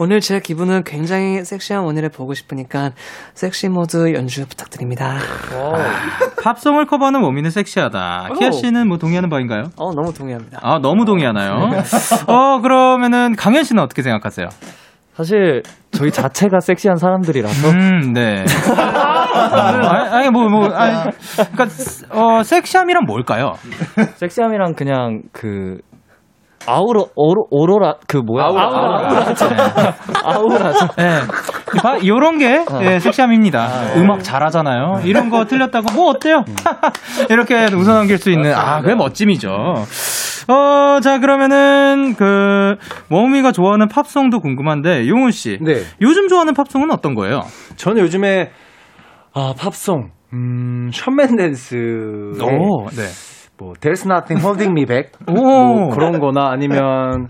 오늘 제 기분은 굉장히 섹시한 원희를 보고 싶으니까 섹시 모드 연주 부탁드립니다. 팝송을 커버하는 원희는 섹시하다. 키아 씨는 뭐 동의하는 바인가요? 너무 동의합니다. 아 너무 동의하나요? 그러면은 강현 씨는 어떻게 생각하세요? 사실 저희 자체가 섹시한 사람들이라서. 네. 그러니까 섹시함이란 뭘까요? 섹시함이란 그냥 그 오로라 그 뭐야? 아우라죠. 아우라죠. 예. 이런 게 예, 섹시함입니다. 음악 잘하잖아요. 이런 거 틀렸다고 뭐 어때요? 이렇게 웃어 넘길 수 있는 그게 멋짐이죠. 자 그러면은 그 모미가 좋아하는 팝송도 궁금한데 용훈 씨. 네. 요즘 좋아하는 팝송은 어떤 거예요? 저는 요즘에 팝송. 션 맨덴스. 네. 뭐 There's Nothing Holding Me Back. 뭐 그런 거나 아니면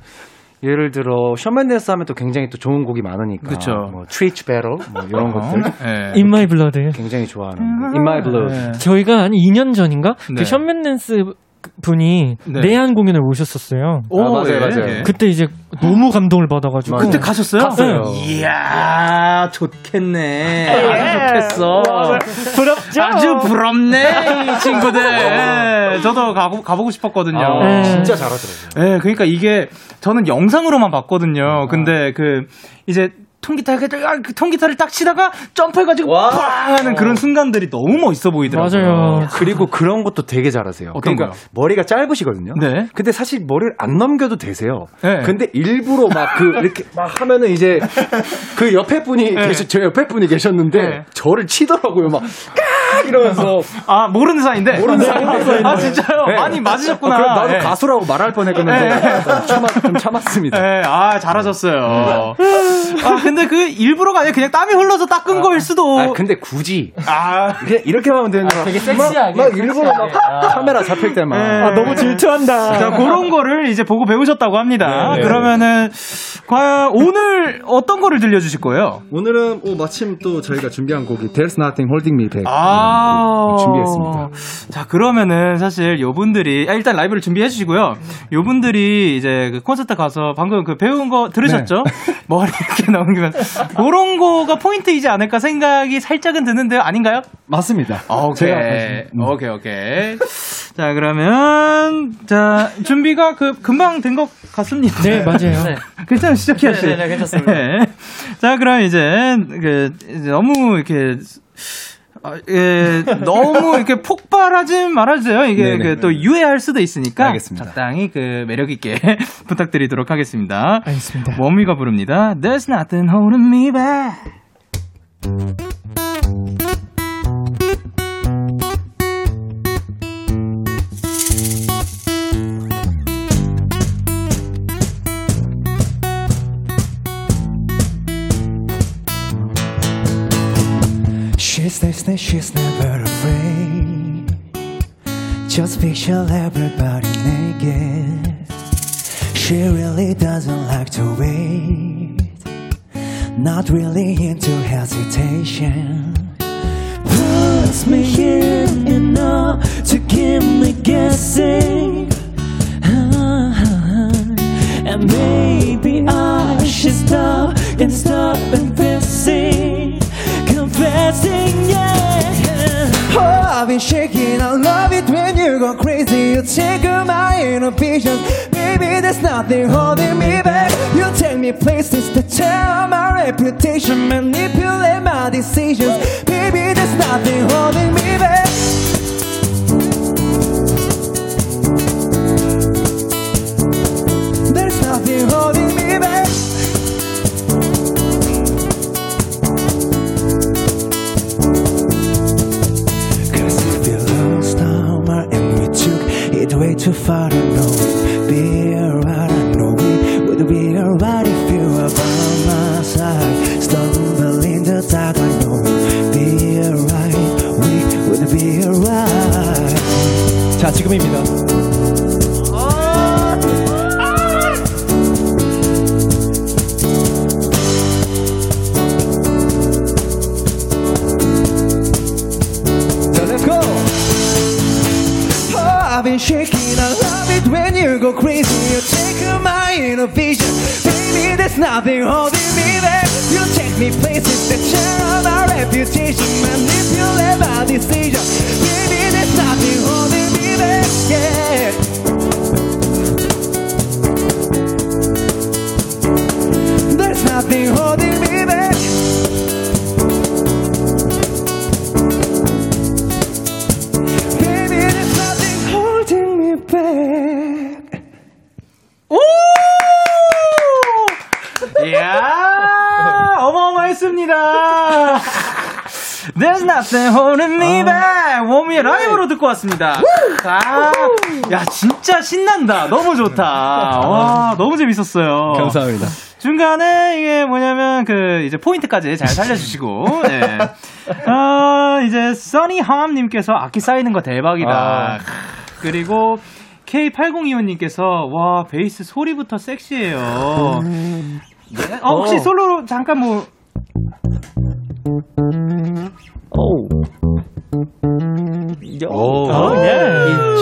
예를 들어 션 맨덴스 하면 또 굉장히 또 좋은 곡이 많으니까. 그렇죠. 뭐 Treach Battle 뭐 이런 것들. 네. In My Blood. 굉장히 좋아하는. In My Blood. 네. 저희가 한 2년 전인가? 네. 그 션 맨덴스 분이 내한 공연을 오셨었어요. 맞아요. 그때 이제 너무 감동을 받아가지고 그때 가셨어요? 갔어요. 이야 좋겠네. 좋겠어. 부럽죠? 아주 부럽네 이 친구들. 저도 가보고 싶었거든요. 진짜 잘하더라고요. 네, 그러니까 이게 저는 영상으로만 봤거든요. 근데 그 이제 통기타를 딱 치다가 점프해가지고 팍 하는 그런 순간들이 너무 멋있어 보이더라고요. 맞아요. 그리고 그런 것도 되게 잘하세요. 그러니까 머리가 짧으시거든요. 네. 근데 사실 머리를 안 넘겨도 되세요. 네. 근데 일부러 막 이렇게 막 하면은 이제 그 옆에 분이 저 옆에 분이 계셨는데 저를 치더라고요. 막 이러면서 모르는 사이인데. 진짜요? 네. 많이 맞으셨구나. 그럼 나도 가수라고 말할 뻔했거든요. 좀 참았습니다. 네. 잘하셨어요. 근데 그 일부러가 아니라 그냥 땀이 흘러서 닦은 거일 수도. 근데 굳이 이렇게 하면 되는 거야. 되게 섹시하게 막 일부러 카메라 잡힐 때만 너무 질투한다. 자, 그런 거를 이제 보고 배우셨다고 합니다. 네. 그러면은 과연 오늘 어떤 거를 들려주실 거예요? 오늘은 마침 또 저희가 준비한 곡이 There's Nothing Holding Me Back 준비했습니다. 자 그러면은 사실 요분들이 일단 라이브를 준비해 주시고요. 요분들이 이제 그 콘서트 가서 방금 그 배운 거 들으셨죠? 네. 머리 이렇게 넘기면 그런 거가 포인트이지 않을까 생각이 살짝은 드는데요. 아닌가요? 맞습니다. 오케이. 자, 그러면 준비가 금방 된 것 같습니다. 네, 맞아요. 네. 괜찮으시죠, 키아 씨? 네, 괜찮습니다. 네. 자, 그럼 이제 너무 이렇게 너무 이렇게 폭발하지 말아주세요. 이게 또 유해할 수도 있으니까 알겠습니다. 적당히 매력 있게 부탁드리도록 하겠습니다. 알겠습니다. 원미가 부릅니다. There's nothing holding me back. She's never afraid. Just picture everybody naked. She really doesn't like to wait. Not really into hesitation. Puts me in enough to keep me guessing. And maybe I should stop and pissing. Confessing, yeah. Oh, I've been shaking. I love it when you go crazy. You tickle my inner vision. Baby, there's nothing holding me back. You take me places that tear my reputation. Manipulate my I've been holding me back. There's nothing holding me back. Cause if the last time I and we took it way too far, I know we'd be alright. I know we would be alright if you were by my side. Stumbling the dark, I know we'd be alright. We would be alright. 자, 지금입니다. I've been shaking, I love it when you go crazy. You take my inner vision, baby, there's nothing holding me back. You take me places that share our reputation, manipulate my decision, baby, there's nothing holding me back, yeah. There's nothing holding me back. 이야, 어마어마했습니다. There's nothing holding me back. 워미의 라이브로 듣고 왔습니다. 아, 야, 진짜 신난다. 너무 좋다. 와, 너무 재밌었어요. 감사합니다. 중간에 이게 뭐냐면 그 이제 포인트까지 잘 살려주시고. 네. 이제 써니함님께서 악기 쌓이는 거 대박이다. 그리고 K8025님께서 와 베이스 소리부터 섹시해요. 네? 혹시 솔로 잠깐 뭐? 이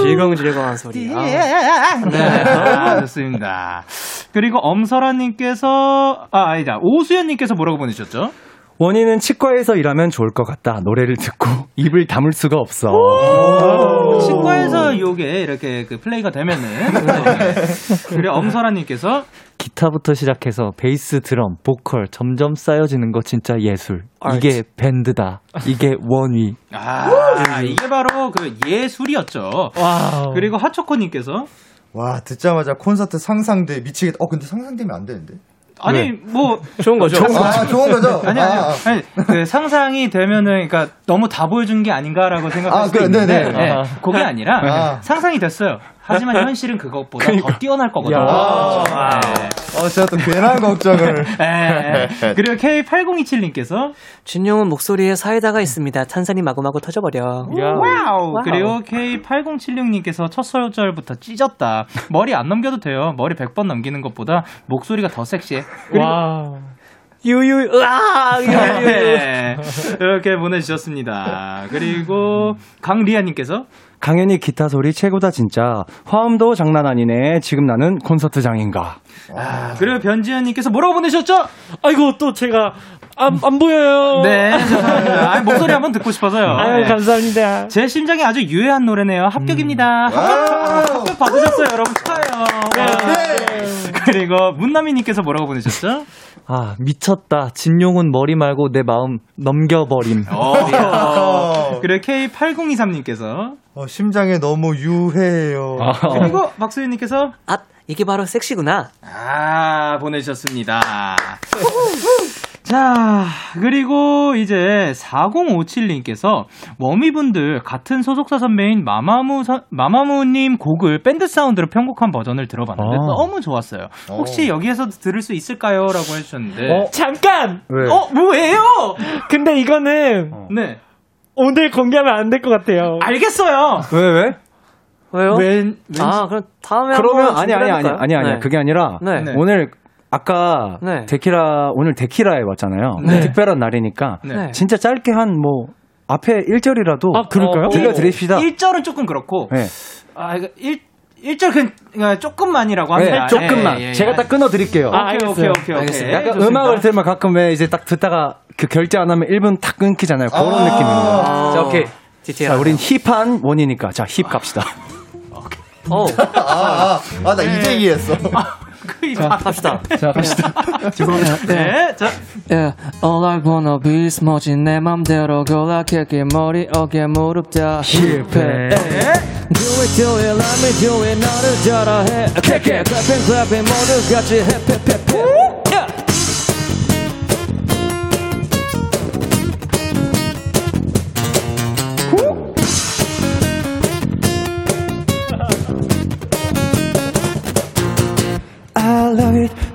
질겅질겅한 소리. 네, 좋습니다. 그리고 엄설아님께서 아니다 오수연님께서 뭐라고 보내셨죠? 원인은 치과에서 일하면 좋을 것 같다. 노래를 듣고 입을 다물 수가 없어. 치과에서 요게 이렇게 그 플레이가 되면은. 그리고 엄설아님께서 기타부터 시작해서 베이스, 드럼, 보컬 점점 쌓여지는 거 진짜 예술. Art. 이게 밴드다. 이게 원위. 이게 바로 그 예술이었죠. 와우. 그리고 하초코님께서 와 듣자마자 콘서트 상상돼 미치겠다. 근데 상상되면 안 되는데. 아니 왜? 뭐 좋은 거죠. 좋은 거죠. 아니 그 상상이 되면은 그러니까 너무 다 보여준 게 아닌가라고 생각할 수도 있는데 그게 아니라 상상이 됐어요. 하지만 현실은 그것보다 더 뛰어날 거거든요. 제가 또 괜한 걱정을. 그리고 K8027님께서 준용은 목소리에 사이다가 있습니다. 탄산이 마구마구 터져버려. 와우. 그리고 K8076님께서 첫 설절부터 찢었다. 머리 안 넘겨도 돼요. 머리 100번 넘기는 것보다 목소리가 더 섹시해. 와우. 이렇게 보내주셨습니다. 그리고 강리아님께서 강연이 기타 소리 최고다 진짜. 화음도 장난 아니네. 지금 나는 콘서트장인가. 그리고 변지현님께서 뭐라고 보내셨죠? 아이고 또 제가 안 보여요. 네, 죄송합니다. 목소리 한번 듣고 싶어서요. 감사합니다. 제 심장이 아주 유해한 노래네요. 합격입니다. 합격 받으셨어요. 여러분 축하해요. 그리고 문남이님께서 뭐라고 보내셨죠? 미쳤다. 진용은 머리 말고 내 마음 넘겨버림. 그리고 K8023님께서 심장에 너무 유해해요. 그리고 박수윤님께서 이게 바로 섹시구나. 보내주셨습니다. 자, 그리고 이제 4057님께서 워미분들 같은 소속사 선배인 마마무님 곡을 밴드 사운드로 편곡한 버전을 들어봤는데 너무 좋았어요. 혹시 여기에서 들을 수 있을까요? 라고 해주셨는데 잠깐! 왜? 뭐예요? 근데 이거는 네 오늘 공개하면 안 될 것 같아요. 알겠어요. 왜? 왜요? 그럼 다음에 그러면 아니 네. 그게 아니라 네. 오늘 아까 데키라에 왔잖아요. 네. 특별한 날이니까 진짜 짧게 한 뭐 앞에 1절이라도 그럴까요? 들려드립시다. 1절은 조금 그렇고 1절 그냥 조금만이라고 합니다. 조금만. 제가 딱 끊어드릴게요. 오케이. 약간 음악을 들으면 가끔 왜 이제 딱 듣다가 그 결제 안 하면 1분 탁 끊기잖아요. 그런 느낌입니다. 자, 오케이. 자, 우린 힙한 원이니까. 자, 힙 갑시다. 오케이. 나 이제 이해했어. 자, 갑시다. 자, 갑시다. 죄송합니다. 네, 자. Yeah, all I wanna be is 뭐지 내 맘대로 골라게 머리 어깨 무릎 다 실패. Do it, do it, let me do it. 나를 따라해. Kick it, clapping, clapping, 모두 같이 해. 페페페.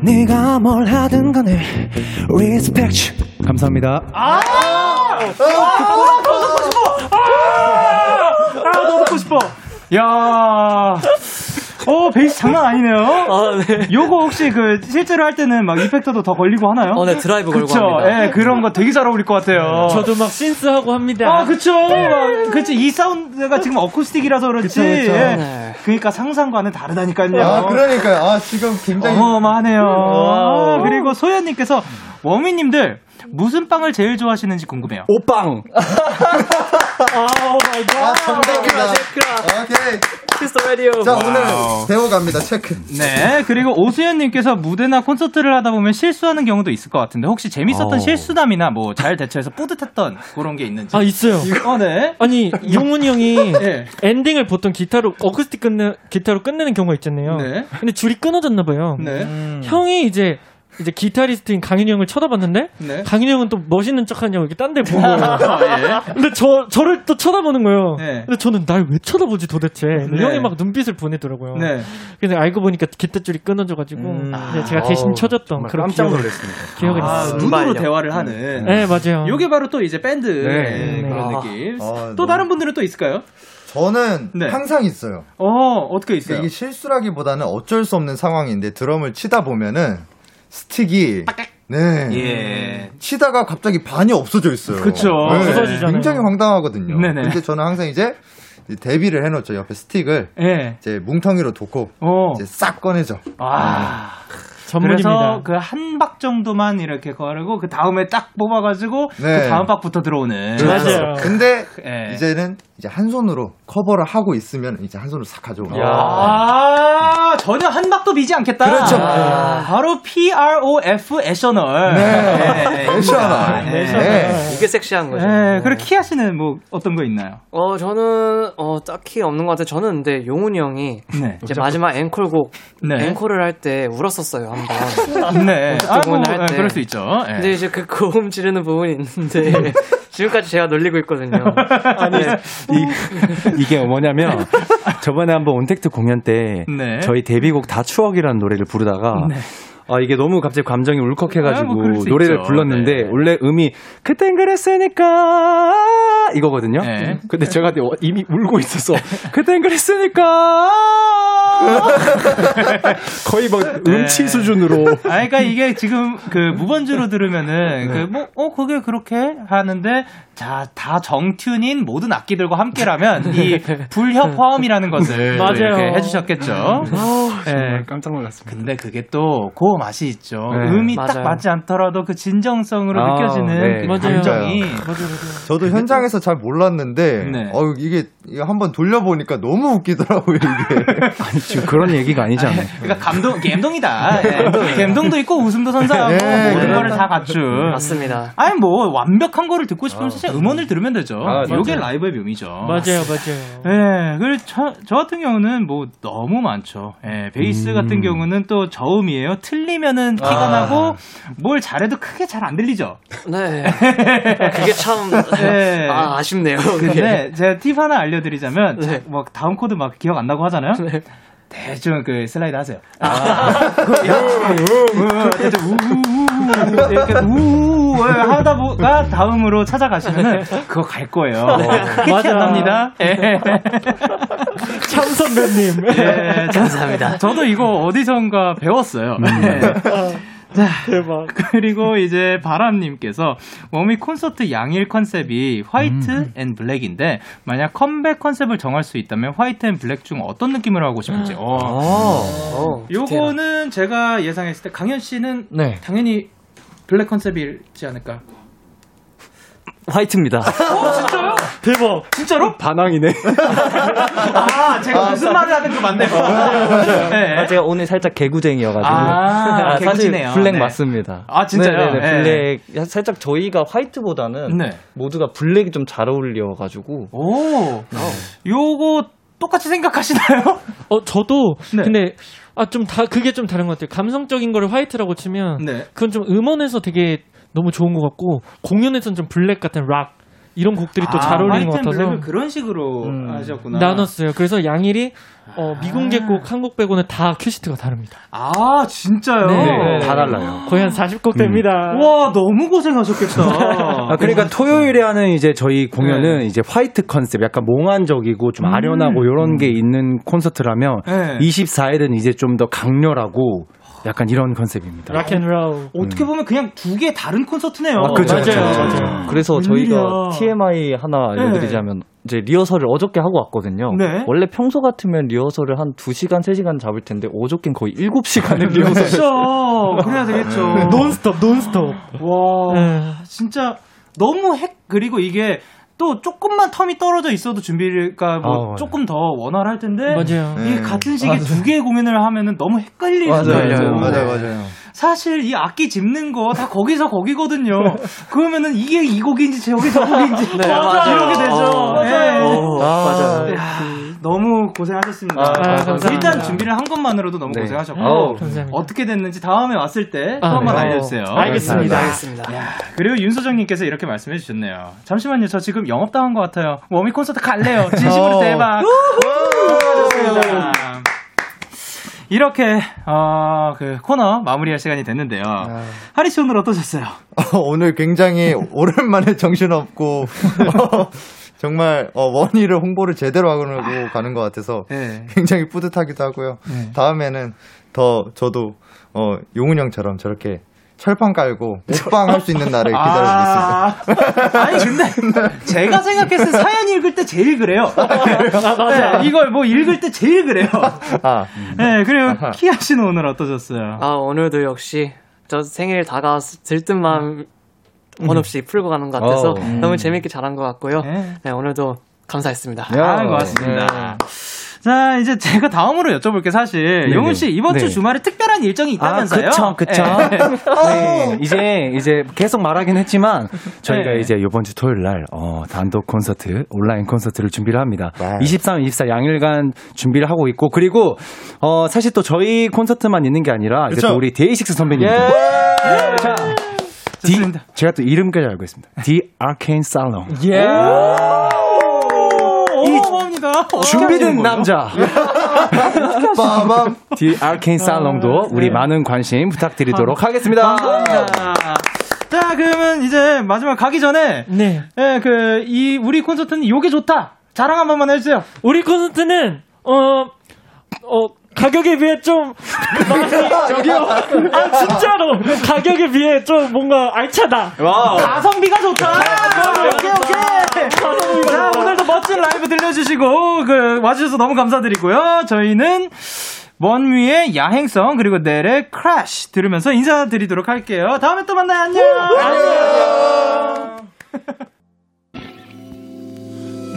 네가 뭘 하든 간에 respect you. 감사합니다. 아, 너무 듣고 싶어. 야, 베이스 장난 아니네요. 아, 네. 요거 혹시 그 실제로 할 때는 막 이펙터도 더 걸리고 하나요? 네, 드라이브 걸고 합니다. 예, 그런 거 되게 잘 어울릴 것 같아요. 저도 막 신스 하고 합니다. 아, 그쵸. 그치, 이 사운드가 지금 어쿠스틱이라서 그렇지. 그쵸. 예. 네. 그러니까 상상과는 다르다니까요. 아, 그러니까요. 아, 지금 굉장히 어마어마하네요. 아, 그리고 소연님께서 워미님들 무슨 빵을 제일 좋아하시는지 궁금해요. 오빵. 오 마이 갓. 체크라, 체크라. 오케이. 키스 더 라디오. 자, 오늘 배워갑니다. 체크. 네. 그리고 오수연님께서 무대나 콘서트를 하다 보면 실수하는 경우도 있을 것 같은데 혹시 재밌었던 실수담이나 뭐 잘 대처해서 뿌듯했던 그런 게 있는지. 아, 있어요. 네. 아니, 용훈이 형이 네. 엔딩을 보통 기타로 어쿠스틱 기타로 끝내는 경우가 있잖아요. 네. 근데 줄이 끊어졌나 봐요. 네. 형이 이제 기타리스트인 강윤이 형을 쳐다봤는데 네? 강윤이 형은 또 멋있는 척하냐고 이렇게 딴 데 보고 예? 근데 저를 또 쳐다보는 거예요. 네. 근데 저는 날 왜 쳐다보지 도대체. 네. 형이 막 눈빛을 보내더라고요. 네. 근데 알고 보니까 기타줄이 끊어져가지고 제가 대신 쳐줬던 그런 깜짝 놀랐습니다. 기억이 있어요. 눈으로 대화를 하는. 네, 맞아요. 이게 바로 또 이제 밴드 네. 그런 느낌. 또 다른 분들은 또 있을까요? 저는 네. 항상 있어요. 어떻게 있어요? 이게 실수라기보다는 어쩔 수 없는 상황인데 드럼을 치다 보면은 스틱이 네 예. 치다가 갑자기 반이 없어져 있어요. 그렇죠. 네. 굉장히 황당하거든요. 네네. 근데 저는 항상 이제 대비를 해놓죠. 옆에 스틱을 예. 이제 뭉텅이로 돋고 이제 싹 꺼내죠. 아. 전문입니다. 그래서 그 한 박 정도만 이렇게 거르고 그 다음에 딱 뽑아가지고 네. 그 다음 박부터 들어오는. 맞아요. 근데 네. 이제 한 손으로 커버를 하고 있으면 이제 한 손으로 싹 가져오고. 아, 전혀 한 박도 비지 않겠다. 그렇죠. 아~ 바로 PROF 애셔널. 네. 애셔널. 네. 네. 이게 섹시한 거죠. 네. 그리고 키아 씨는 뭐 어떤 거 있나요? 저는 딱히 없는 것 같아요. 저는 근데 용훈이 형이 네. 이제 마지막 앵콜곡 네. 앵콜을 할 때 울었었어요. 네. 그럴 수 있죠. 네. 근데 이제 그 고음 지르는 부분이 있는데 지금까지 제가 놀리고 있거든요. 아니, 이게 뭐냐면 저번에 한번 온택트 공연 때 네. 저희 데뷔곡 다 추억이라는 노래를 부르다가 네. 이게 너무 갑자기 감정이 울컥해가지고 노래를 있죠. 불렀는데 네. 원래 음이 그땐 그랬으니까 이거거든요. 네. 근데 제가 이미 울고 있어서 그땐 그랬으니까 거의 막 음치 네. 수준으로. 그러니까 이게 지금 그 무반주로 들으면은 네. 그 그게 그렇게 하는데 자, 다 정튠인 모든 악기들과 함께라면 이 불협화음이라는 것을 이렇게 해주셨겠죠. 정말 깜짝 놀랐습니다. 근데 그게 또 그 맛이 있죠. 네. 음이 맞아요. 딱 맞지 않더라도 그 진정성으로 느껴지는 네. 그 감정이. 맞아요. 저도 현장에서 잘 몰랐는데 네. 이게 한번 돌려보니까 너무 웃기더라고요 이게. 지금 그런 얘기가 아니잖아요. 그러니까 감동이다. 예, 감동도 있고 웃음도 선사하고 예, 모든 거를 다 갖춘. 맞습니다. 아니 뭐 완벽한 거를 듣고 싶으면 사실 음원을 들으면 되죠. 이게 라이브의 묘미죠. 맞아요. 예, 그리고 저 같은 경우는 뭐 너무 많죠. 예, 베이스 같은 경우는 또 저음이에요. 틀리면은 티가 나고 뭘 잘해도 크게 잘 안 들리죠. 네. 그게 참 아쉽네요. 근데 제가 팁 하나 알려드리자면 네. 막 다음 코드 막 기억 안 나고 하잖아요. 네. 대충 그 슬라이드 하세요. 대충 우우우 이렇게 우우우 하다 보가 다음으로 찾아가시면은 그거 갈 거예요. 그렇게 합니다. 참 선배님. 예, 감사합니다. 저도 이거 어디선가 배웠어요. 자, 대박. 그리고 이제 바람님께서 워미 콘서트 양일 컨셉이 화이트 앤 블랙인데 만약 컴백 컨셉을 정할 수 있다면 화이트 앤 블랙 중 어떤 느낌으로 하고 싶은지. 요거는 제가 예상했을 때 강현 씨는 네. 당연히 블랙 컨셉이지 않을까. 화이트입니다. 진짜요? 대박. 진짜로? 반항이네. 아, 제가 무슨 말을 하든 그 맞네요. 네. 아, 제가 오늘 살짝 개구쟁이여가지고. 아, 개구쟁이네요. 사실 블랙 네. 맞습니다. 아, 진짜요? 네네네, 블랙. 네. 살짝 저희가 화이트보다는 네. 모두가 블랙이 좀 잘 어울려가지고. 오. 네. 요거 똑같이 생각하시나요? 저도. 네. 근데. 아, 좀 다, 그게 좀 다른 것 같아요. 감성적인 거를 화이트라고 치면. 네. 그건 좀 음원에서 되게 너무 좋은 것 같고, 공연에서는 좀 블랙 같은 락, 이런 곡들이 또 잘 어울리는 것 같아서. 블랙을 그런 식으로 하셨구나. 나눴어요. 그래서 양일이, 미공개 곡, 한국 빼고는 다 큐시트가 다릅니다. 아, 진짜요? 네. 다 달라요. 거의 한 40곡 됩니다. 와, 너무 고생하셨겠다. 아, 그러니까 토요일에 하는 이제 저희 공연은 네. 이제 화이트 컨셉, 약간 몽환적이고 좀 아련하고 이런 게 있는 콘서트라면, 네. 24일은 이제 좀 더 강렬하고, 약간 이런 컨셉입니다. 락앤롤. 어떻게 보면 그냥 두 개 다른 콘서트네요. 아, 그렇죠, 맞아요. 그래서 저희가 TMI 하나 알려드리자면 네. 이제 리허설을 어저께 하고 왔거든요. 네. 원래 평소 같으면 리허설을 한 2시간, 3시간 잡을 텐데 어저께는 거의 7시간을 리허설. 그렇죠. 그래야 되겠죠. 논스톱. 와, 진짜 너무 그리고 이게 또 조금만 텀이 떨어져 있어도 준비가 뭐 조금 더 원활할 텐데 맞아요. 이 같은 시기에 두 개의 공연을 하면은 너무 헷갈리는 거예요. 맞아요. 사실 이 악기 짚는 거 다 거기서 거기거든요. 그러면은 이게 이 곡인지 저기 저 곡인지 네, 맞아요. 이렇게 되죠. 맞아요. 네. 너무 고생하셨습니다. 감사합니다. 일단 준비를 한 것만으로도 너무 네. 고생하셨고 어떻게 됐는지 다음에 왔을 때 한번 알려주세요. 알겠습니다. 야, 그리고 윤소정님께서 이렇게 말씀해 주셨네요. 잠시만요. 저 지금 영업당한 것 같아요. 워미 콘서트 갈래요. 진심으로 대박. 고생하셨습니다. 이렇게 그 코너 마무리할 시간이 됐는데요. 하리 씨 오늘 어떠셨어요? 오늘 굉장히 오랜만에 정신없고 정말 원희를 홍보를 제대로 하고 가는 것 같아서 네. 굉장히 뿌듯하기도 하고요. 네. 다음에는 더 저도 용훈 형처럼 저렇게 철판 깔고 먹방 할 수 있는 날을 기다리고 있습니다. 아니 근데 제가 생각했을 때 사연 읽을 때 제일 그래요. 네, 이걸 뭐 읽을 때 제일 그래요. 네, 그리고 키아 씨는 오늘 어떠셨어요? 아, 오늘도 역시 저 생일 다가왔을 듯 마음 원없이 풀고 가는 것 같아서 너무 재밌게 잘한 것 같고요. 네, 오늘도 감사했습니다. 고맙습니다. 자, 이제 제가 다음으로 여쭤볼게 사실 네네. 용훈 씨 이번 주 주말에 특별한 일정이 있다면서요? 그쵸. 네, 이제 계속 말하긴 했지만 저희가 이제 이번 주 토요일 날 단독 콘서트, 온라인 콘서트를 준비를 합니다. 23, 24 양일간 준비를 하고 있고 그리고 사실 또 저희 콘서트만 있는 게 아니라 이제 또 우리 데이식스 선배님들. 자, 제가 또 이름까지 알고 있습니다. The Arcane Salon. 준비된 남자. 빠밤. The Arcane Salon도 우리 많은 관심 부탁드리도록 하겠습니다. 자, 그러면 이제 마지막 가기 전에 우리 콘서트는 요게 좋다. 자랑 한 번만 해주세요. 우리 콘서트는 가격에 비해 좀 저기요. 아, 진짜로 가격에 비해 좀 뭔가 알차다. 와우. 가성비가 좋다. 오케이. 자, 오늘도 멋진 라이브 들려주시고 와주셔서 너무 감사드리고요. 저희는 원미의 야행성 그리고 넬의 크래쉬 들으면서 인사드리도록 할게요. 다음에 또 만나요. 안녕.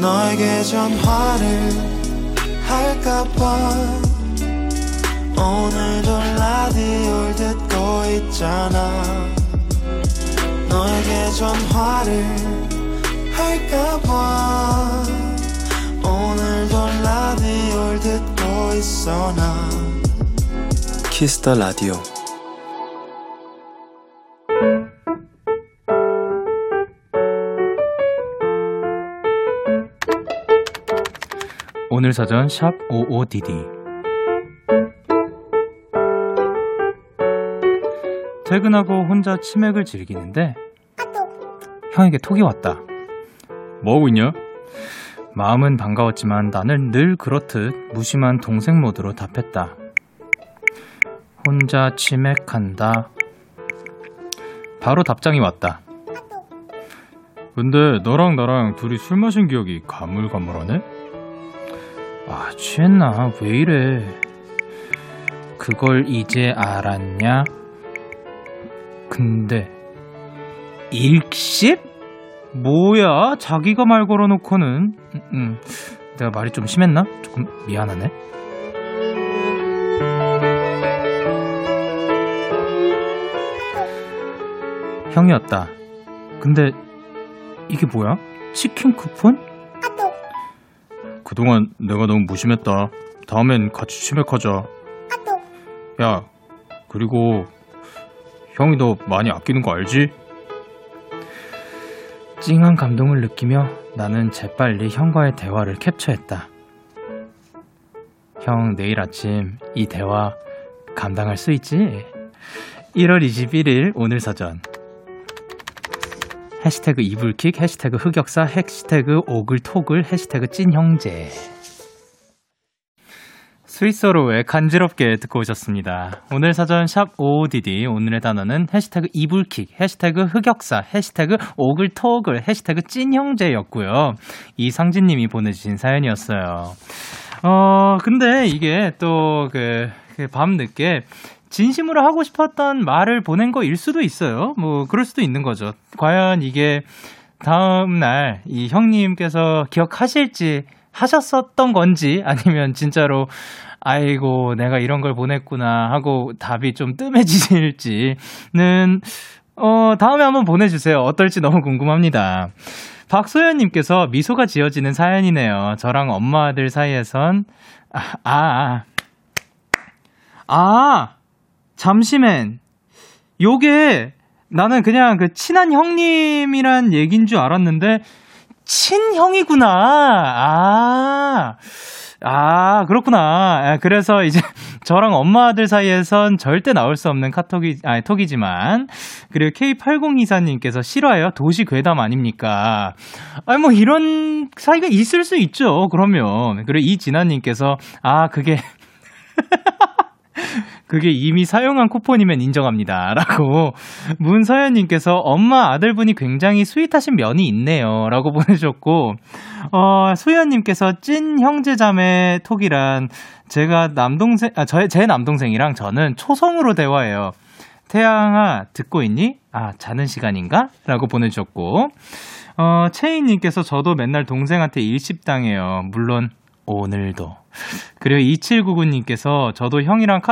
너에게 전화를 할까봐 오늘도 라디오를 듣고 있잖아. 너에게 전화를 할까봐 오늘도 라디오를 듣고 있어 나. Kiss the Radio. 오늘 사전 샵 55DD. 퇴근하고 혼자 치맥을 즐기는데 형에게 톡이 왔다. 뭐하고 있냐? 마음은 반가웠지만 나는 늘 그렇듯 무심한 동생 모드로 답했다. 혼자 치맥한다. 바로 답장이 왔다. 근데 너랑 나랑 둘이 술 마신 기억이 가물가물하네? 아, 취했나? 왜 이래? 그걸 이제 알았냐? 근데 일십? 뭐야? 자기가 말 걸어놓고는 내가 말이 좀 심했나? 조금 미안하네. 형이었다. 근데 이게 뭐야? 치킨 쿠폰? 그동안 내가 너무 무심했다. 다음엔 같이 치맥하자. 야, 그리고 형이 너 많이 아끼는 거 알지? 찡한 감동을 느끼며 나는 재빨리 형과의 대화를 캡처했다. 형, 내일 아침 이 대화 감당할 수 있지? 1월 21일 오늘 사전 해시태그 이불킥, 해시태그 흑역사, 해시태그 오글토글, 해시태그 찐형제. 스위스어로의 간지럽게 듣고 오셨습니다. 오늘 사전 샵 OODD, 오늘의 단어는 해시태그 이불킥, 해시태그 흑역사, 해시태그 오글토글, 해시태그 찐형제였고요. 이상진님이 보내주신 사연이었어요. 근데 이게 또 그 밤늦게 진심으로 하고 싶었던 말을 보낸 거일 수도 있어요. 뭐 그럴 수도 있는 거죠. 과연 이게 다음날 이 형님께서 기억하실지 하셨었던 건지 아니면 진짜로 아이고 내가 이런 걸 보냈구나 하고 답이 좀 뜸해지실지는 다음에 한번 보내주세요. 어떨지 너무 궁금합니다. 박소연님께서 미소가 지어지는 사연이네요. 저랑 엄마 아들 사이에선 잠시만. 요게 나는 그냥 그 친한 형님이란 얘기인 줄 알았는데 친형이구나. 그렇구나. 그래서 이제 저랑 엄마 아들 사이에선 절대 나올 수 없는 톡이지만 그리고 K8024님께서 싫어요? 도시 괴담 아닙니까? 아니 뭐 이런 사이가 있을 수 있죠. 그러면 그리고 이진아님께서 그게 그게 이미 사용한 쿠폰이면 인정합니다. 라고 문서연님께서 엄마 아들분이 굉장히 스윗하신 면이 있네요. 라고 보내셨고 소연님께서 찐 형제자매 톡이란 제가 남동생 제 남동생이랑 저는 초성으로 대화해요. 태양아 듣고 있니? 자는 시간인가? 라고 보내주셨고 채인님께서 저도 맨날 동생한테 일씹당해요. 물론 오늘도. 그리고 2799님께서 저도 형이랑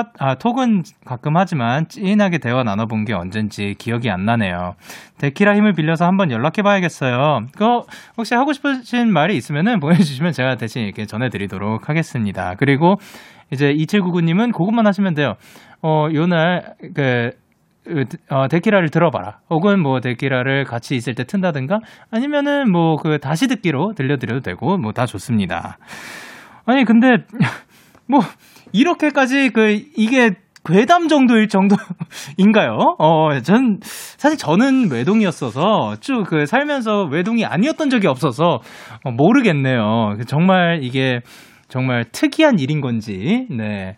톡은 가끔 하지만 찐하게 대화 나눠본 게 언젠지 기억이 안 나네요. 데키라 힘을 빌려서 한번 연락해봐야겠어요. 그거 혹시 하고 싶으신 말이 있으면 보내주시면 제가 대신 이렇게 전해드리도록 하겠습니다. 그리고 이제 2799님은 그것만 하시면 돼요. 요날 데키라를 들어봐라. 혹은 뭐 데키라를 같이 있을 때 튼다든가 아니면은 뭐 그 다시 듣기로 들려드려도 되고 뭐 다 좋습니다. 아니 근데 뭐 이렇게까지 이게 괴담 정도일 정도인가요? 전 사실 저는 외동이었어서 쭉 살면서 외동이 아니었던 적이 없어서 모르겠네요. 정말 이게 정말 특이한 일인 건지 네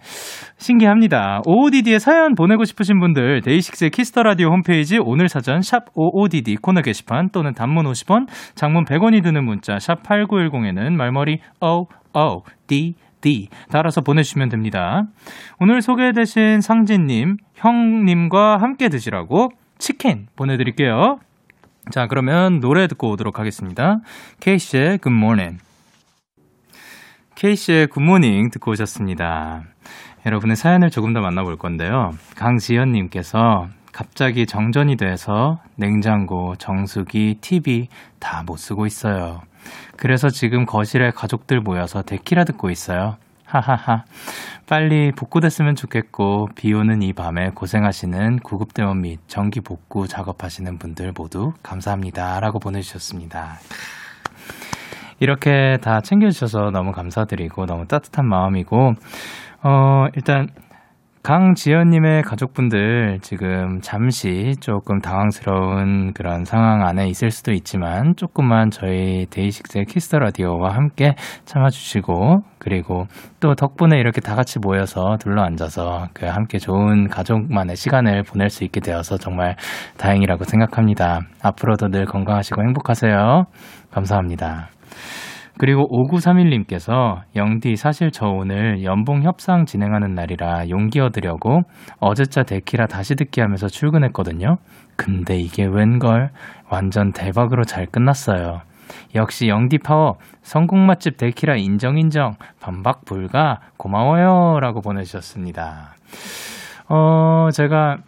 신기합니다. OODD에 사연 보내고 싶으신 분들 데이식스의 키스더라디오 홈페이지 오늘 사전 샵 OODD 코너 게시판 또는 단문 50원, 장문 100원이 드는 문자 샵 8910에는 말머리 OODD 달아서 보내주시면 됩니다. 오늘 소개되신 상진님, 형님과 함께 드시라고 치킨 보내드릴게요. 자 그러면 노래 듣고 오도록 하겠습니다. 케이씨의 Good Morning. 케이씨의 굿모닝 듣고 오셨습니다. 여러분의 사연을 조금 더 만나볼 건데요. 강지연님께서 갑자기 정전이 돼서 냉장고, 정수기, TV 다 못 쓰고 있어요. 그래서 지금 거실에 가족들 모여서 데키라 듣고 있어요. 하하하. 빨리 복구됐으면 좋겠고 비 오는 이 밤에 고생하시는 구급대원 및 정기 복구 작업하시는 분들 모두 감사합니다. 라고 보내주셨습니다. 이렇게 다 챙겨주셔서 너무 감사드리고 너무 따뜻한 마음이고 일단 강지연님의 가족분들 지금 잠시 조금 당황스러운 그런 상황 안에 있을 수도 있지만 조금만 저희 데이식스의 키스더라디오와 함께 참아주시고 그리고 또 덕분에 이렇게 다 같이 모여서 둘러앉아서 함께 좋은 가족만의 시간을 보낼 수 있게 되어서 정말 다행이라고 생각합니다. 앞으로도 늘 건강하시고 행복하세요. 감사합니다. 그리고 5931님께서 영디 사실 저 오늘 연봉 협상 진행하는 날이라 용기 얻으려고 어제자 데키라 다시 듣기 하면서 출근했거든요. 근데 이게 웬걸 완전 대박으로 잘 끝났어요. 역시 영디 파워 성공 맛집 데키라 인정 반박 불가 고마워요 라고 보내주셨습니다. 제가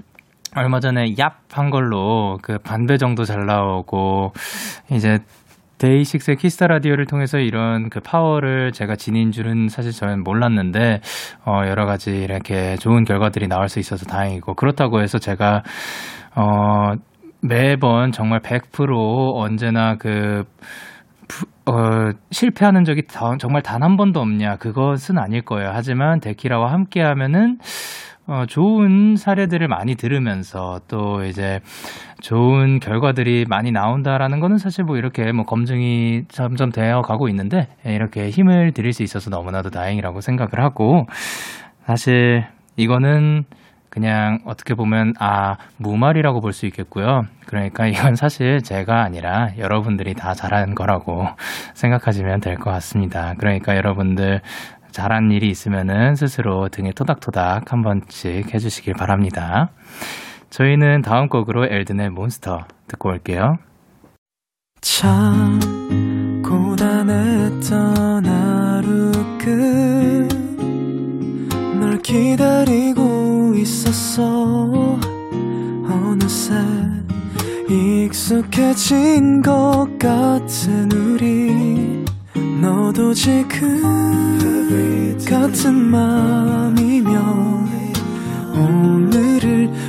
얼마 전에 얍 한 걸로 그 반배 정도 잘 나오고 이제 데이식스의 키스타 라디오를 통해서 이런 그 파워를 제가 지닌 줄은 사실 저는 몰랐는데 여러 가지 이렇게 좋은 결과들이 나올 수 있어서 다행이고 그렇다고 해서 제가 매번 정말 100% 언제나 그 실패하는 적이 정말 단 한 번도 없냐 그것은 아닐 거예요. 하지만 데키라와 함께하면은 좋은 사례들을 많이 들으면서 또 이제 좋은 결과들이 많이 나온다라는 거는 사실 뭐 이렇게 뭐 검증이 점점 되어 가고 있는데 이렇게 힘을 드릴 수 있어서 너무나도 다행이라고 생각을 하고 사실 이거는 그냥 어떻게 보면 무말이라고 볼 수 있겠고요. 그러니까 이건 사실 제가 아니라 여러분들이 다 잘한 거라고 생각하시면 될 것 같습니다. 그러니까 여러분들 잘한 일이 있으면은 스스로 등에 토닥토닥 한 번씩 해주시길 바랍니다. 저희는 다음 곡으로 엘든의 몬스터 듣고 올게요. 참 고단했던 하루 끝 널 기다리고 있었어. 어느새 익숙해진 것 같은 우리 너도 지금 같은 맘이면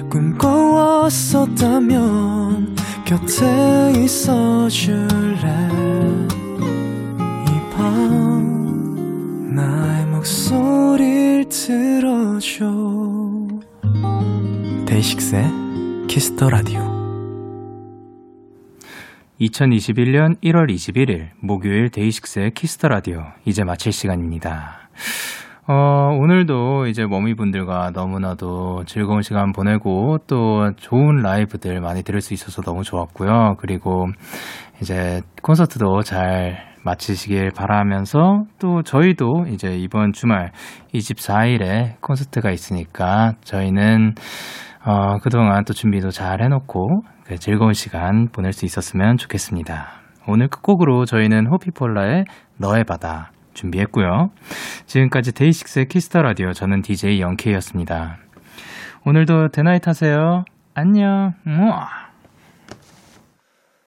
오늘을 꿈꿔왔었다면 곁에 있어줄래. 이 밤 나의 목소리를 들어줘. 데이식스의 키스 더 라디오. 2021년 1월 21일 목요일 데이식스의 키스터 라디오 이제 마칠 시간입니다. 오늘도 이제 워미분들과 너무나도 즐거운 시간 보내고 또 좋은 라이브들 많이 들을 수 있어서 너무 좋았고요. 그리고 이제 콘서트도 잘 마치시길 바라면서 또 저희도 이제 이번 주말 24일에 콘서트가 있으니까 저희는 그동안 또 준비도 잘 해놓고 즐거운 시간 보낼 수 있었으면 좋겠습니다. 오늘 끝곡으로 저희는 호피폴라의 너의 바다 준비했고요. 지금까지 데이식스의 키스타 라디오 저는 DJ 영케이였습니다. 오늘도 대나잇 하세요. 안녕.